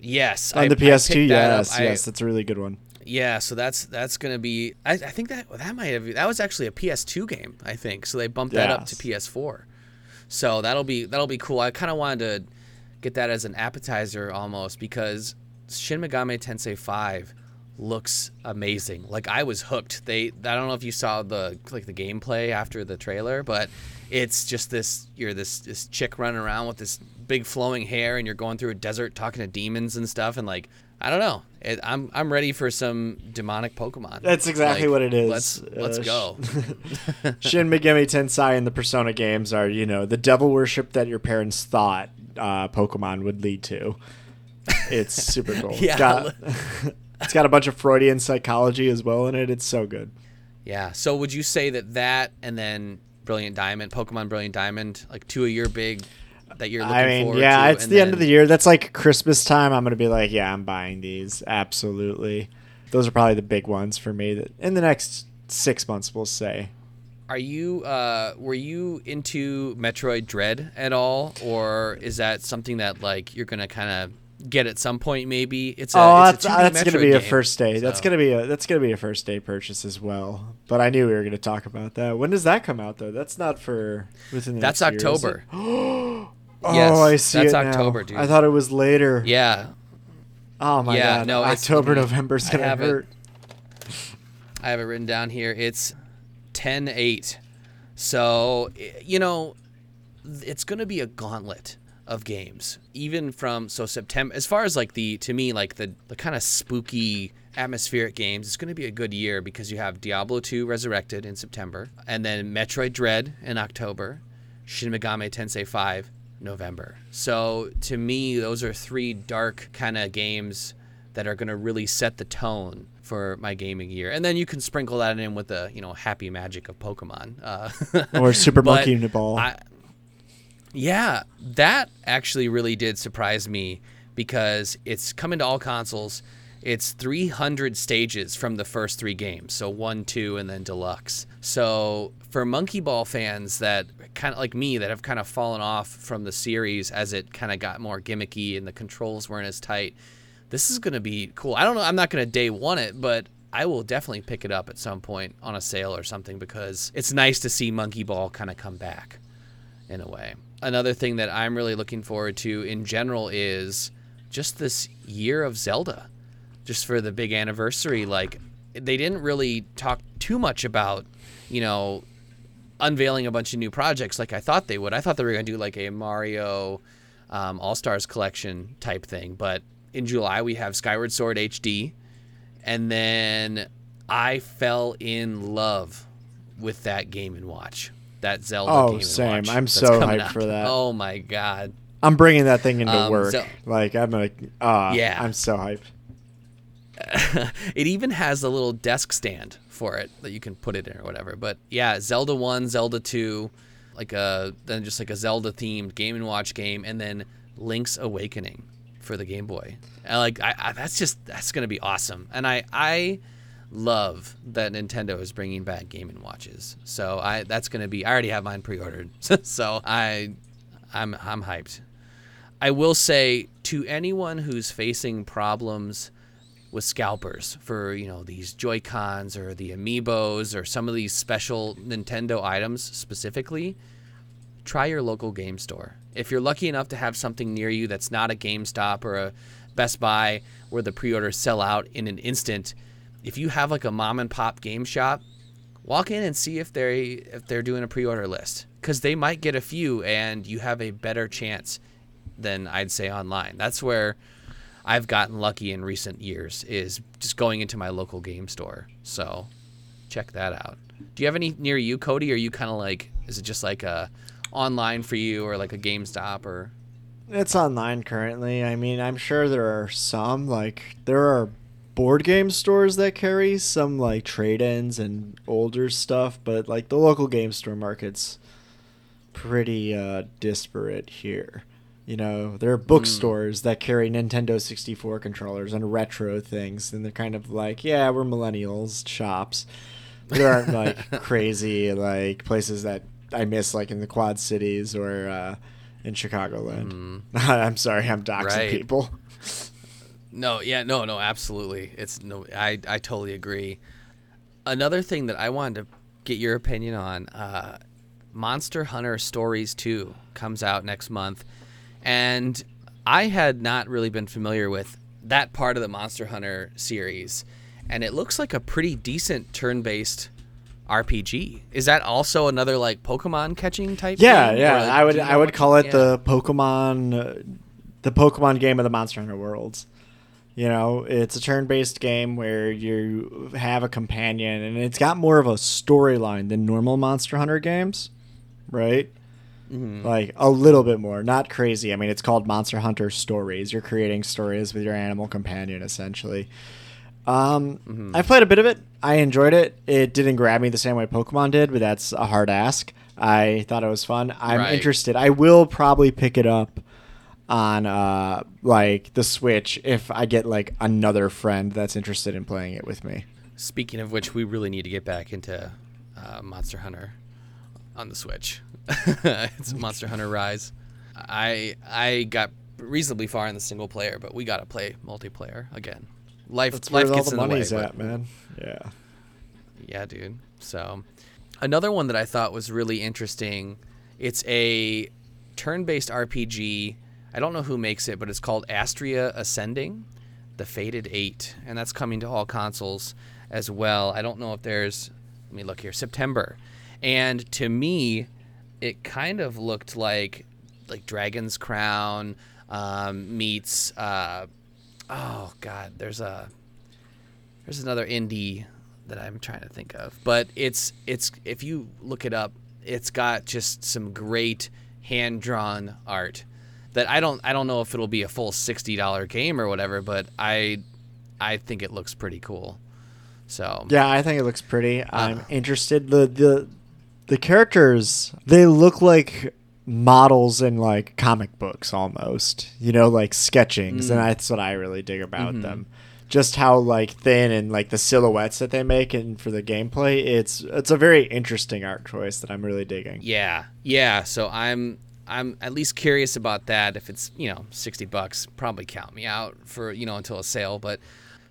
Yes, on the PS2. Yes, that's a really good one. Yeah, so that's gonna be. I think that might have, that was actually a PS2 game, I think. So they bumped that up to PS4. So that'll be cool. I kind of wanted to get that as an appetizer almost, because Shin Megami Tensei 5 looks amazing. Like I was hooked. I don't know if you saw the gameplay after the trailer, but it's just this chick running around with this big flowing hair, and you're going through a desert talking to demons and stuff, and like. I don't know. I'm ready for some demonic Pokemon. That's exactly what it is. Let's go. Shin Megami Tensei and the Persona games are, the devil worship that your parents thought Pokemon would lead to. It's super cool. Yeah. It's got a bunch of Freudian psychology as well in it. It's so good. Yeah. So would you say that and then Pokemon Brilliant Diamond, like two of your big... that you're looking forward to? It's the end of the year. That's like Christmas time. I'm going to be like, I'm buying these. Absolutely. Those are probably the big ones for me that in the next 6 months, we'll say. Are you, were you into Metroid Dread at all? Or is that something that like you're going to kind of get at some point? Maybe that's going to be a first day. So. That's going to be a first day purchase as well. But I knew we were going to talk about that. When does that come out though? That's not for within the next year, is it? That's October. Yes, I see. That's October, dude. I thought it was later. Yeah. Oh my god. No, October, November's gonna hurt. I have it written down here. It's 10/8. So it's gonna be a gauntlet of games. Even from September, as far as like to me, the kind of spooky atmospheric games, it's going to be a good year because you have Diablo 2 Resurrected in September, and then Metroid Dread in October, Shin Megami Tensei 5 November. So to me, those are three dark kind of games that are going to really set the tone for my gaming year. And then you can sprinkle that in with the happy magic of Pokemon or Super Monkey Ball. That actually really did surprise me because it's coming to all consoles. It's 300 stages from the first three games, so 1, 2, and then Deluxe. So for Monkey Ball fans that kind of like me that have kind of fallen off from the series as it kind of got more gimmicky and the controls weren't as tight, this is going to be cool. I don't know. I'm not going to day one it, but I will definitely pick it up at some point on a sale or something because it's nice to see Monkey Ball kind of come back in a way. Another thing that I'm really looking forward to in general is just this year of Zelda. Just for the big anniversary, like they didn't really talk too much about, unveiling a bunch of new projects like I thought they would. I thought they were going to do like a Mario All-Stars collection type thing. But in July, we have Skyward Sword HD. And then I fell in love with that Game & Watch, that Zelda Game & Watch. Oh, same. I'm so hyped for that. Oh, my God. I'm bringing that thing into work. I'm so hyped. It even has a little desk stand for it that you can put it in or whatever. But yeah, Zelda 1, Zelda 2, then just a Zelda themed Game & Watch game, and then Link's Awakening for the Game Boy. That's gonna be awesome. And I love that Nintendo is bringing back Game & Watches. So I already have mine pre-ordered. So I'm hyped. I will say to anyone who's facing problems with scalpers for these Joy-Cons or the Amiibos or some of these special Nintendo items specifically, try your local game store. If you're lucky enough to have something near you that's not a GameStop or a Best Buy where the pre-orders sell out in an instant, if you have like a mom and pop game shop, walk in and see if they're doing a pre-order list, because they might get a few and you have a better chance than I'd say online. That's where I've gotten lucky in recent years, is just going into my local game store. So check that out. Do you have any near you, Cody? Or are you kind of like, is it just like a online for you, or like a GameStop? Or it's online currently. I mean, I'm sure there are some, like there are board game stores that carry some like trade-ins and older stuff, but like the local game store market's pretty disparate here. You know, there are bookstores that carry Nintendo 64 controllers and retro things, and they're kind of like, yeah, we're millennials shops. There aren't like crazy like places that I miss, like in the Quad Cities or in Chicagoland. I'm sorry, I'm doxing people. No, yeah, no, absolutely. It's no, I totally agree. Another thing that I wanted to get your opinion on, Monster Hunter Stories 2 comes out next month. And I had not really been familiar with that part of the Monster Hunter series, and it looks like a pretty decent turn-based RPG. Is that also another like Pokemon catching type? Yeah, game? Yeah. Like, I would call it the Pokemon game of the Monster Hunter worlds. You know, it's a turn-based game where you have a companion, and it's got more of a storyline than normal Monster Hunter games, right? Mm-hmm. Like a little bit more, not crazy. I mean, it's called Monster Hunter Stories. You're creating stories with your animal companion, essentially. I played a bit of it. I enjoyed it. It didn't grab me the same way Pokemon did, but that's a hard ask. I thought it was fun. I'm interested. I will probably pick it up on like the Switch if I get like another friend that's interested in playing it with me. Speaking of which, we really need to get back into Monster Hunter on the Switch. It's Monster Hunter Rise. I got reasonably far in the single player, but we gotta play multiplayer again. Life gets in the way. That's where all the money's at, man. Yeah. Yeah, dude. So, another one that I thought was really interesting. It's a turn-based RPG. I don't know who makes it, but it's called Astria Ascending: The Fated Eight, and that's coming to all consoles as well. I don't know if there's. Let me look here. September. And to me, it kind of looked like Dragon's Crown meets oh god, there's another indie that I'm trying to think of, but it's if you look it up, it's got just some great hand-drawn art that I don't know if it'll be a full $60 game or whatever, but I think it looks pretty cool. So yeah, I think it looks pretty. I'm interested. The characters, they look like models in like comic books almost, you know, like sketchings. And that's what I really dig about them. Just how like thin and like the silhouettes that they make, and for the gameplay, it's a very interesting art choice that I'm really digging. Yeah. So I'm at least curious about that. If it's, you know, $60, probably count me out for, you know, until a sale. But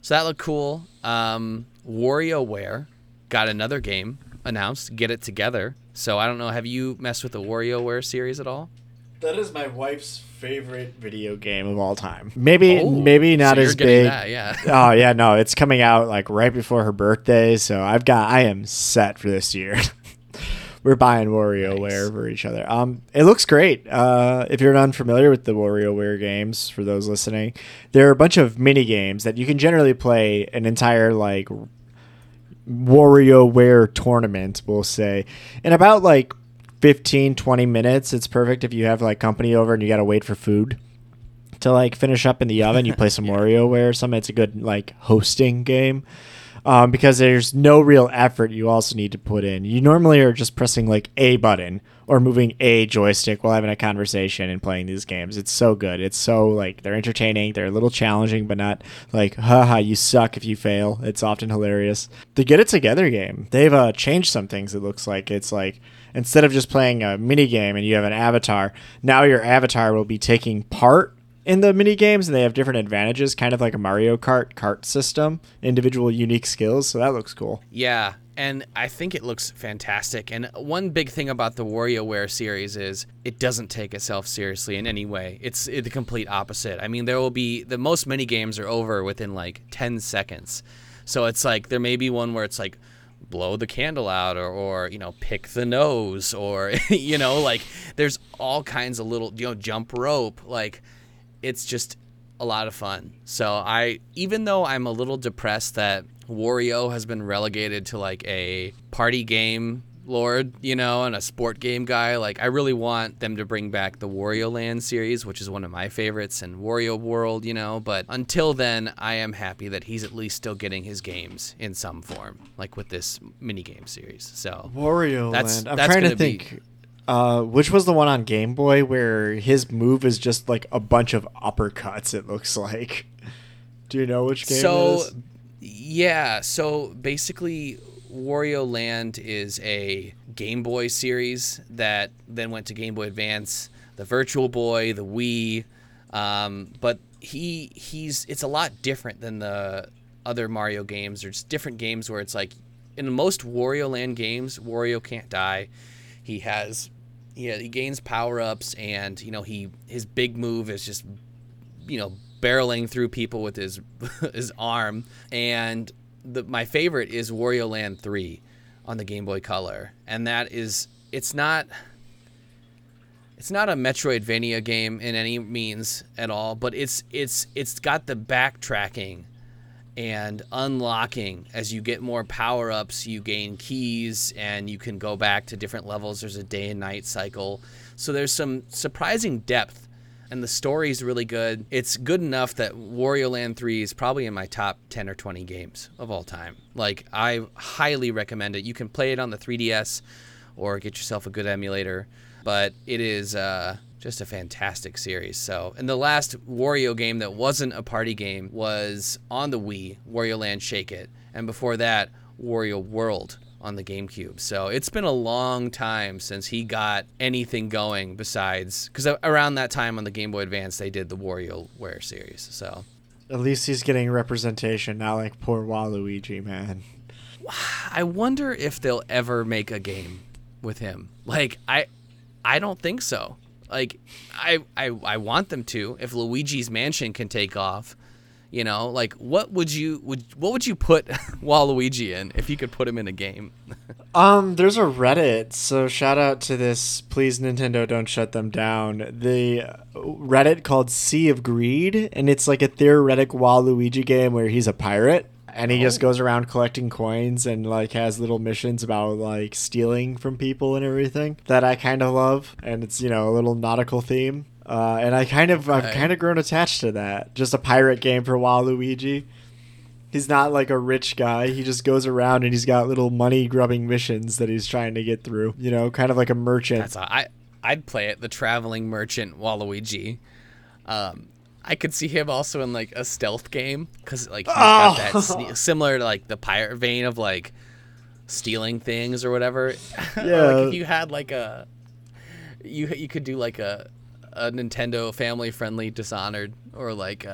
so that looked cool. WarioWare got another game announced, Get It Together. So I don't know, have you messed with the WarioWare series at all? That is my wife's favorite video game of all time. Maybe not so as big. That, yeah. Oh yeah, no, it's coming out like right before her birthday, so I am set for this year. We're buying WarioWare for each other. It looks great. If you're unfamiliar with the WarioWare games, for those listening, there are a bunch of mini games that you can generally play an entire like WarioWare tournament, we'll say, in about like 15-20 minutes. It's perfect if you have like company over and you got to wait for food to like finish up in the oven. You play some WarioWare or something. It's a good like hosting game, because there's no real effort you also need to put in. You normally are just pressing like a button or moving a joystick while having a conversation and playing these games. It's so good. It's so like, they're entertaining. They're a little challenging, but not like, haha, you suck if you fail. It's often hilarious. The Get It Together game, they've changed some things. It looks like it's like, instead of just playing a mini game and you have an avatar, now your avatar will be taking part in the mini games, and they have different advantages, kind of like a Mario Kart kart system, individual unique skills. So that looks cool. Yeah. And I think it looks fantastic. And one big thing about the WarioWare series is it doesn't take itself seriously in any way. It's the complete opposite. I mean, there will be the most mini games are over within like 10 seconds. So it's like there may be one where it's like blow the candle out or you know, pick the nose or, you know, like there's all kinds of little, you know, jump rope. Like it's just a lot of fun. So even though I'm a little depressed that Wario has been relegated to like a party game lord, you know, and a sport game guy. Like, I really want them to bring back the Wario Land series, which is one of my favorites, and Wario World, you know. But until then, I am happy that he's at least still getting his games in some form, like with this minigame series. So, Wario Land. I'm trying to think. Which was the one on Game Boy where his move is just like a bunch of uppercuts, it looks like. Do you know which game it is? Yeah, so basically Wario Land is a Game Boy series that then went to Game Boy Advance, the Virtual Boy, the Wii, but it's a lot different than the other Mario games. There's different games where it's like, in most Wario Land games, Wario can't die. He gains power-ups, and, you know, his big move is just, you know, barreling through people with his arm. And my favorite is Wario Land 3 on the Game Boy Color, and that is it's not a Metroidvania game in any means at all, but it's got the backtracking and unlocking. As you get more power-ups, you gain keys, and you can go back to different levels. There's a day and night cycle, so there's some surprising depth. And the story's really good. It's good enough that Wario Land 3 is probably in my top 10 or 20 games of all time. Like, I highly recommend it. You can play it on the 3DS or get yourself a good emulator. But it is just a fantastic series. So, and the last Wario game that wasn't a party game was on the Wii, Wario Land Shake It. And before that, Wario World on the GameCube. So it's been a long time since he got anything going besides, because around that time on the Game Boy Advance they did the WarioWare series. So at least he's getting representation, not like poor Waluigi, man. I wonder if they'll ever make a game with him. Like, I don't think so. Like, I want them to. If Luigi's Mansion can take off, you know, like, what would you put Waluigi in if you could put him in a game? There's a Reddit, so shout out to this. Please, Nintendo, don't shut them down. The Reddit called Sea of Greed, and it's like a theoretical Waluigi game where he's a pirate. And he just goes around collecting coins and, like, has little missions about, like, stealing from people and everything that I kind of love. And it's, you know, a little nautical theme. And I've kind of grown attached to that. Just a pirate game for Waluigi. He's not like a rich guy. He just goes around and he's got little money grubbing missions that he's trying to get through. You know, kind of like a merchant. I'd play it, the traveling merchant Waluigi. I could see him also in like a stealth game, because like he's got that similar to like the pirate vein of like stealing things or whatever. Yeah. Or, like, if you had like a, you could do like a Nintendo family-friendly Dishonored, or like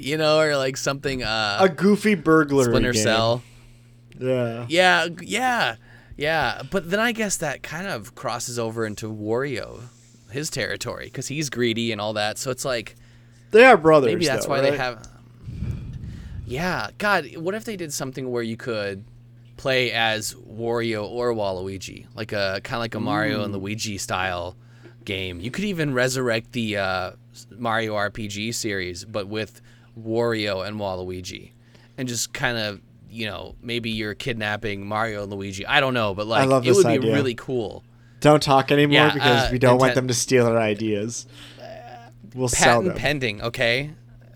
you know, or like something a goofy burglary Splinter game. Cell. Yeah. But then I guess that kind of crosses over into Wario, his territory, because he's greedy and all that. So it's like they are brothers. Maybe that's why, right? They have. Yeah, God, what if they did something where you could play as Wario or Waluigi, like a kind of like a Mario and Luigi style game. You could even resurrect the Mario RPG series, but with Wario and Waluigi, and just kind of, you know, maybe you're kidnapping Mario and Luigi. I don't know, but like it would be really cool. Don't talk anymore because we don't want them to steal our ideas. We'll sell them. Patent pending, okay?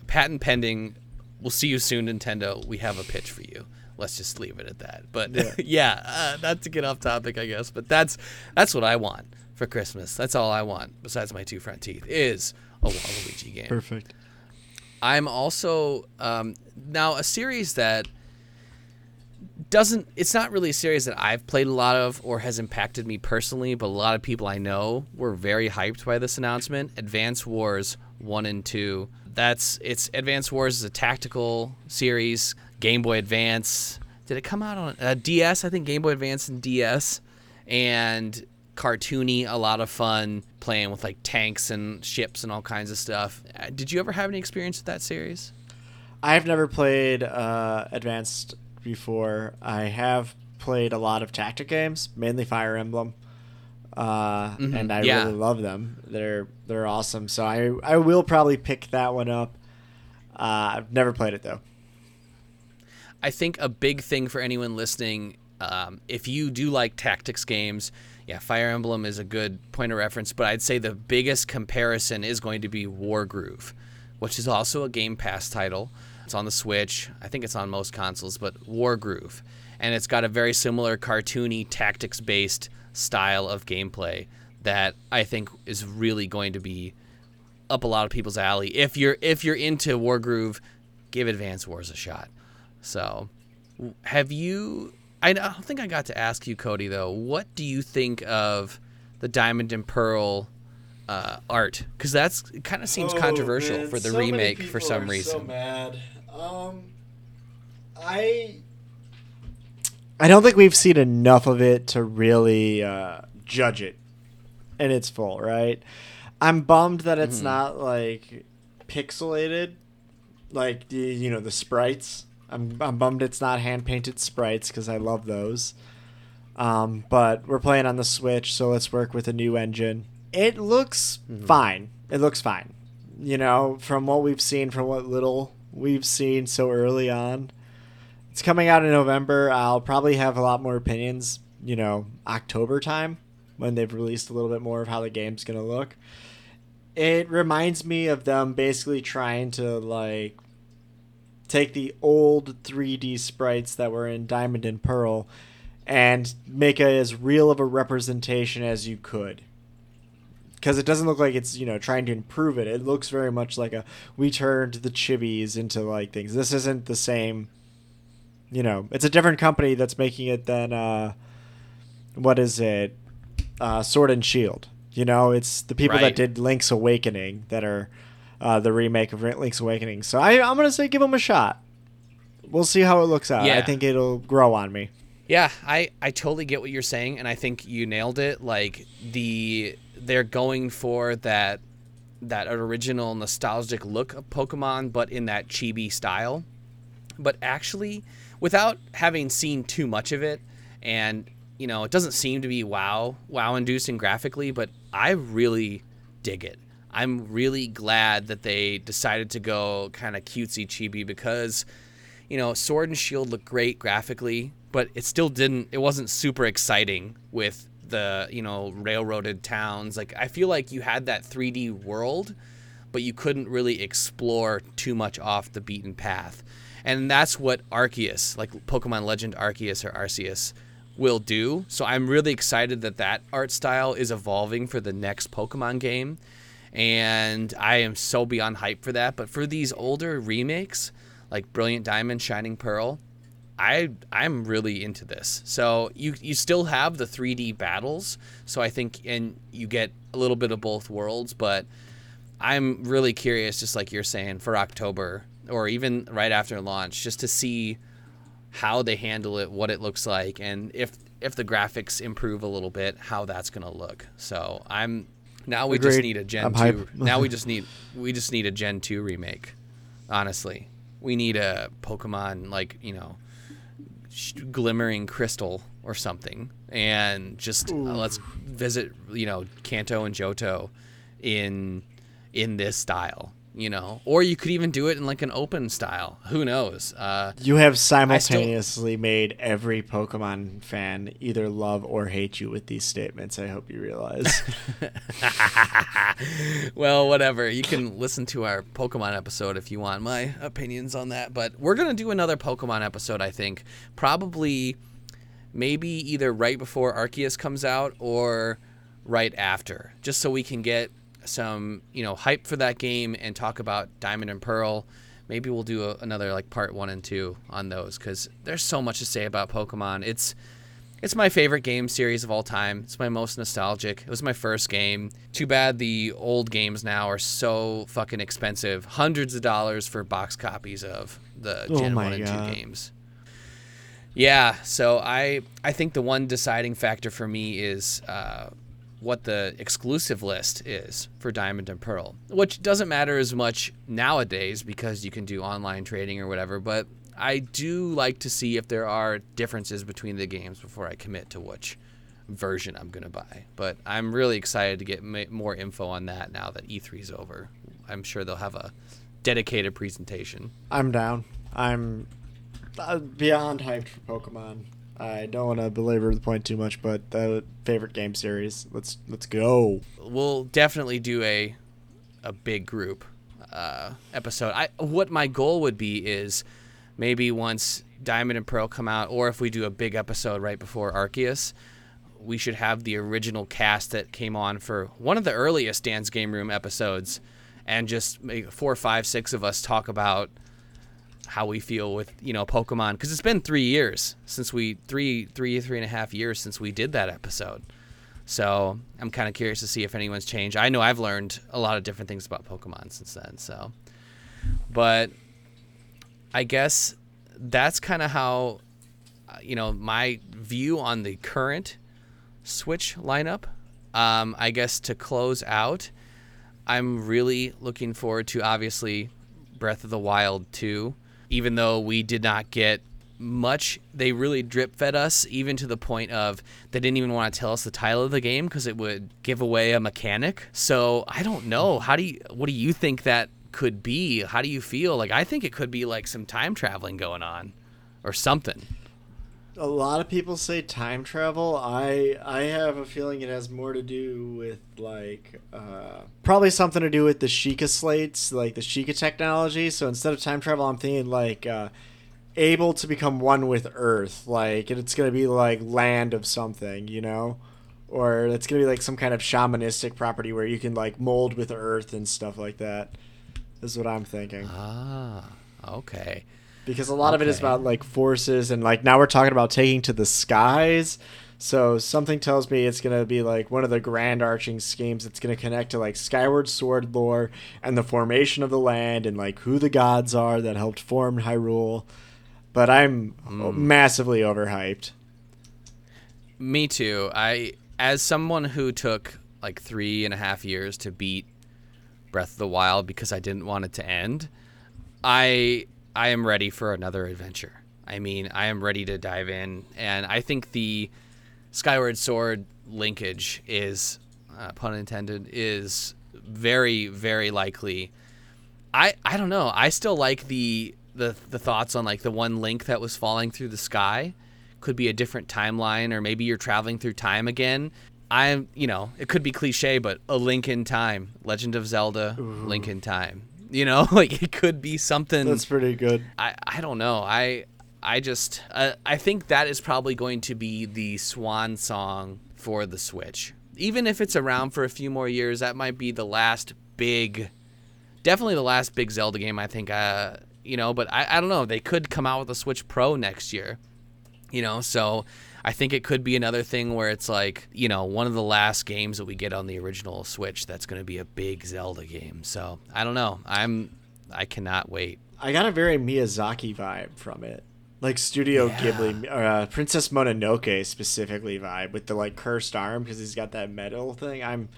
Patent pending. We'll see you soon, Nintendo. We have a pitch for you. Let's just leave it at that. But not to get off topic, I guess. But that's what I want for Christmas. That's all I want, besides my two front teeth, is a Waluigi game. Perfect. I'm also now a series that doesn't, it's not really a series that I've played a lot of or has impacted me personally, but a lot of people I know were very hyped by this announcement. Advance Wars 1 and 2. Advance Wars is a tactical series, Game Boy Advance. Did it come out on DS? I think Game Boy Advance and DS. And cartoony, a lot of fun, playing with like tanks and ships and all kinds of stuff. Did you ever have any experience with that series? I've never played Advanced before. I have played a lot of tactic games, mainly Fire Emblem, and I really love them. They're awesome. So I will probably pick that one up. I've never played it though. I think a big thing for anyone listening, if you do like tactics games, yeah, Fire Emblem is a good point of reference, but I'd say the biggest comparison is going to be Wargroove, which is also a Game Pass title. It's on the Switch. I think it's on most consoles, but Wargroove. And it's got a very similar cartoony, tactics-based style of gameplay that I think is really going to be up a lot of people's alley. If you're into Wargroove, give Advance Wars a shot. So, I don't think I got to ask you, Cody, though, what do you think of the Diamond and Pearl art? Because it kind of seems controversial, man, for the remake for some reason. So mad. I don't think we've seen enough of it to really judge it in its full, right? I'm bummed that it's not like pixelated, like the sprites. I'm bummed it's not hand-painted sprites because I love those. But we're playing on the Switch, so let's work with a new engine. It looks fine. It looks fine. From what we've seen, from what little we've seen so early on. It's coming out in November. I'll probably have a lot more opinions, October time, when they've released a little bit more of how the game's going to look. It reminds me of them basically trying to, like, take the old 3D sprites that were in Diamond and Pearl and make it as real of a representation as you could. Because it doesn't look like it's, trying to improve it. It looks very much like we turned the chibis into, like, things. This isn't the same, it's a different company that's making it than, what is it? Sword and Shield. It's the people that did Link's Awakening that are... the remake of Link's Awakening. So I'm going to say give them a shot. We'll see how it looks out. Yeah. I think it'll grow on me. Yeah, I totally get what you're saying, and I think you nailed it. Like, they're going for that original nostalgic look of Pokemon, but in that chibi style. But actually, without having seen too much of it, and, it doesn't seem to be wow-inducing graphically, but I really dig it. I'm really glad that they decided to go kind of cutesy chibi because, Sword and Shield looked great graphically, but it wasn't super exciting with the, railroaded towns. Like, I feel like you had that 3D world, but you couldn't really explore too much off the beaten path. And that's what Arceus, like Pokemon Legend Arceus or Arceus, will do. So I'm really excited that art style is evolving for the next Pokemon game. And I am so beyond hype for that. But for these older remakes, like Brilliant Diamond, Shining Pearl, I'm really into this. So you still have the 3D battles. So I think, and you get a little bit of both worlds. But I'm really curious, just like you're saying, for October or even right after launch, just to see how they handle it, what it looks like, and if the graphics improve a little bit, how that's going to look. So I'm... Now we just need a Gen 2. Now we just need a Gen 2 remake. Honestly, we need a Pokemon like Glimmering Crystal or something, and just let's visit Kanto and Johto in this style. Or you could even do it in like an open style. Who knows? You have simultaneously made every Pokemon fan either love or hate you with these statements. I hope you realize. Well, whatever. You can listen to our Pokemon episode if you want my opinions on that. But we're going to do another Pokemon episode, I think. Probably maybe either right before Arceus comes out or right after. Just so we can get some hype for that game and talk about Diamond and Pearl, Maybe we'll do another like part 1 and 2 on those, because there's so much to say about Pokemon. It's my favorite game series of all time. It's my most nostalgic. It was my first game. Too bad the old games now are so fucking expensive. Hundreds of dollars for box copies of the Gen 1 and 2 games. Yeah, so I think the one deciding factor for me is what the exclusive list is for Diamond and Pearl, which doesn't matter as much nowadays because you can do online trading or whatever, but I do like to see if there are differences between the games before I commit to which version I'm going to buy. But I'm really excited to get more info on that now that E3 is over. I'm sure they'll have a dedicated presentation. I'm down. I'm beyond hyped for Pokemon. I don't want to belabor the point too much, but the favorite game series. Let's go. We'll definitely do a big group episode. What my goal would be is maybe once Diamond and Pearl come out, or if we do a big episode right before Arceus, we should have the original cast that came on for one of the earliest Dan's Game Room episodes, and just make 4, 5, 6 of us talk about how we feel with, you know, Pokemon, because it's been 3 years since we three and a half years since we did that episode. So I'm kind of curious to see if anyone's changed. I know I've learned a lot of different things about Pokemon since then. So, but I guess that's kind of how, you know, my view on the current Switch lineup. I guess to close out, I'm really looking forward to obviously Breath of the Wild 2. Even though we did not get much, they really drip-fed us, even to the point of they didn't even want to tell us the title of the game because it would give away a mechanic. So I don't know. What do you think that could be? How do you feel? Like, I think it could be like some time traveling going on or something. A lot of people say time travel. I have a feeling it has more to do with like probably something to do with the Sheikah slates, like the Sheikah technology. So instead of time travel, I'm thinking like able to become one with Earth, like, and it's gonna be like land of something, you know, or it's gonna be like some kind of shamanistic property where you can like mold with Earth and stuff like that. Is what I'm thinking. Ah, okay. Because a lot of it is about like forces, and like now we're talking about taking to the skies. So something tells me it's going to be like one of the grand arching schemes. It's going to connect to like Skyward Sword lore and the formation of the land and like who the gods are that helped form Hyrule. But I'm massively overhyped. Me too. As someone who took like 3.5 years to beat Breath of the Wild because I didn't want it to end, I am ready for another adventure. I mean, I am ready to dive in, and I think the Skyward Sword linkage is, pun intended, is very, very likely. I don't know. I still like the thoughts on like the one Link that was falling through the sky could be a different timeline, or maybe you're traveling through time again. You know, it could be cliche, but a Link in Time, Legend of Zelda, ooh. Link in Time. You know, like it could be something. That's pretty good. I don't know. I think that is probably going to be the swan song for the Switch. Even if it's around for a few more years, that might be the last big, definitely the last big Zelda game, I think. You know, but I don't know. They could come out with a Switch Pro next year, you know, so I think it could be another thing where it's like, you know, one of the last games that we get on the original Switch that's going to be a big Zelda game. So I don't know. I cannot wait. I got a very Miyazaki vibe from it, like Studio Ghibli, Princess Mononoke specifically vibe with the like cursed arm because he's got that metal thing.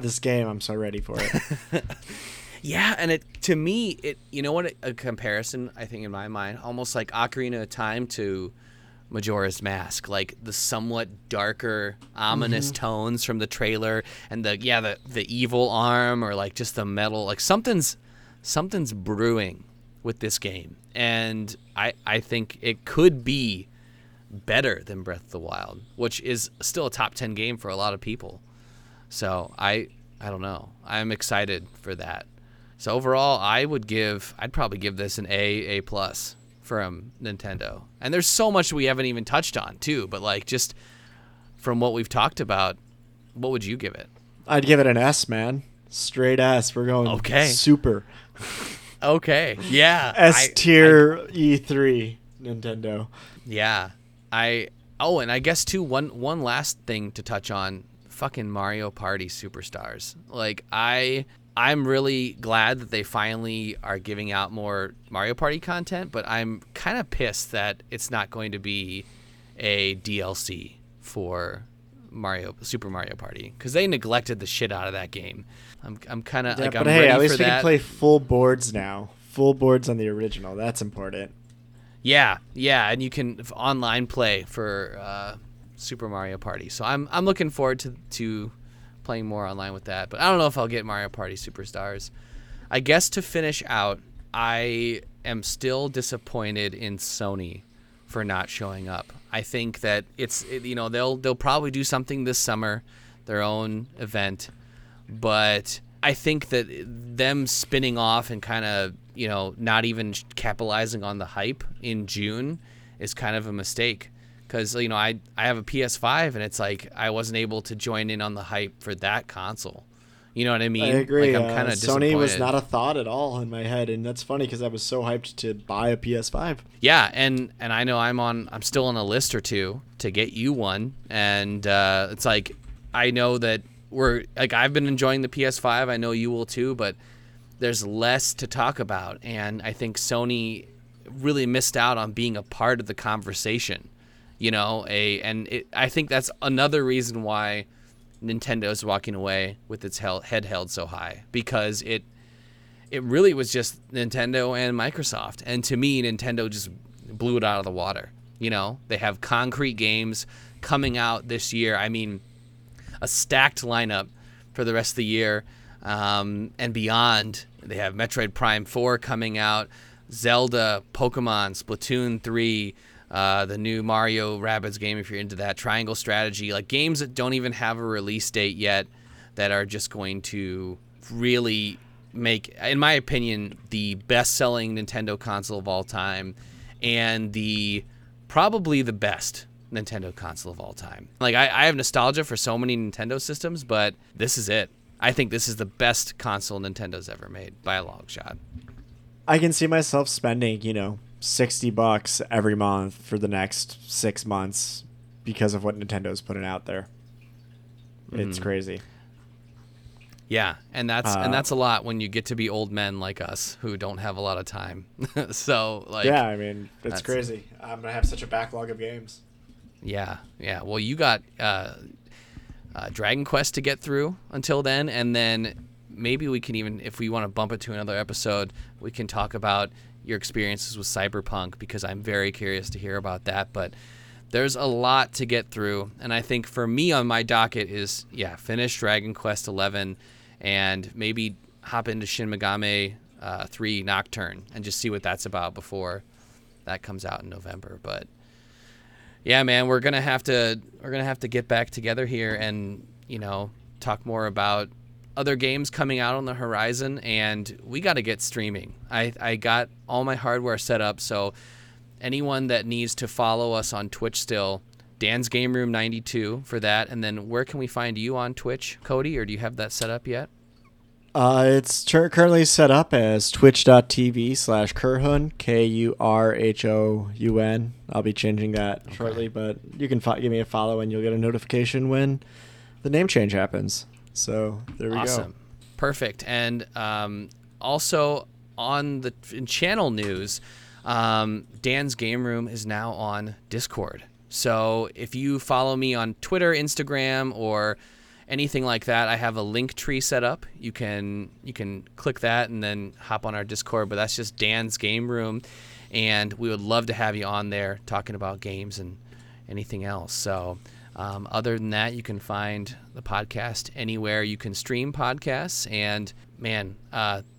This game, I'm so ready for it. Yeah, and to me, you know what, a comparison I think in my mind, almost like Ocarina of Time to Majora's Mask, like the somewhat darker, ominous tones from the trailer, and the evil arm, or like just the metal, like something's brewing with this game, and I think it could be better than Breath of the Wild, which is still a top 10 game for a lot of people. So I don't know. I'm excited for that. So overall, I'd probably give this an A+. From Nintendo. And there's so much we haven't even touched on too, but like just from what we've talked about, what would you give it? I'd give it an S, man. Straight S. We're going super. Okay. Yeah. S-tier E3 Nintendo. Yeah. And I guess too, one last thing to touch on, fucking Mario Party Superstars. Like, I'm really glad that they finally are giving out more Mario Party content, but I'm kind of pissed that it's not going to be a DLC for Super Mario Party, because they neglected the shit out of that game. I'm kind of like, but I'm hey, ready at least for we that. Can play full boards now. Full boards on the original. That's important. Yeah, and you can online play for Super Mario Party. So I'm looking forward to playing more online with that. But I don't know if I'll get Mario Party Superstars. I guess to finish out, I am still disappointed in Sony for not showing up. I think that they'll probably do something this summer, their own event, but I think that them spinning off and kind of, not even capitalizing on the hype in June is kind of a mistake, because I have a PS5 and it's like I wasn't able to join in on the hype for that console. You know what I mean? I agree. Like, I'm kind of Sony was not a thought at all in my head, and that's funny because I was so hyped to buy a PS5. Yeah, and I know I'm still on a list or two to get you one, and it's like I know that I've been enjoying the PS5. I know you will too, but there's less to talk about, and I think Sony really missed out on being a part of the conversation. I think that's another reason why Nintendo's walking away with its head held so high, because it really was just Nintendo and Microsoft, and to me Nintendo just blew it out of the water. They have concrete games coming out this year. I mean, a stacked lineup for the rest of the year and beyond. They have Metroid Prime 4 coming out, Zelda, Pokemon, Splatoon 3, the new Mario Rabbids game, if you're into that, Triangle Strategy, like games that don't even have a release date yet that are just going to really make, in my opinion, the best-selling Nintendo console of all time and probably the best Nintendo console of all time. Like, I have nostalgia for so many Nintendo systems, but this is it. I think this is the best console Nintendo's ever made by a long shot. I can see myself spending, $60 every month for the next 6 months because of what Nintendo's putting out there. It's crazy. Yeah, and that's a lot when you get to be old men like us who don't have a lot of time. So like, yeah, I mean, it's crazy. I have such a backlog of games. Yeah. Well, you got Dragon Quest to get through until then, and then maybe we can even, if we want to bump it to another episode, we can talk about your experiences with Cyberpunk, because I'm very curious to hear about that. But there's a lot to get through, and I think for me on my docket is finish Dragon Quest XI and maybe hop into Shin Megami 3 Nocturne and just see what that's about before that comes out in November. But yeah, man, we're gonna have to get back together here and talk more about other games coming out on the horizon, and we got to get streaming. I got all my hardware set up, so anyone that needs to follow us on Twitch still, Dan's Game Room 92 for that. And then where can we find you on Twitch, Cody, or do you have that set up yet? It's currently set up as twitch.tv/Kurhun, Kurhun. I'll be changing that shortly, but you can give me a follow and you'll get a notification when the name change happens. So there we go. Awesome. Perfect. And also on the channel news, Dan's Game Room is now on Discord. So if you follow me on Twitter, Instagram, or anything like that, I have a link tree set up. You can click that and then hop on our Discord. But that's just Dan's Game Room, and we would love to have you on there talking about games and anything else. So. Other than that, you can find the podcast anywhere you can stream podcasts. And, man,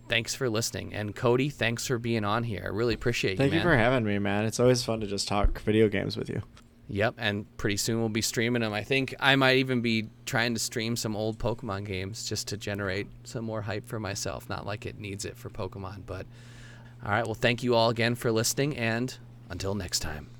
thanks for listening. And, Cody, thanks for being on here. I really appreciate you, man. Thank you for having me, man. It's always fun to just talk video games with you. Yep, and pretty soon we'll be streaming them. I think I might even be trying to stream some old Pokemon games just to generate some more hype for myself. Not like it needs it for Pokemon. But, all right, well, thank you all again for listening, and until next time.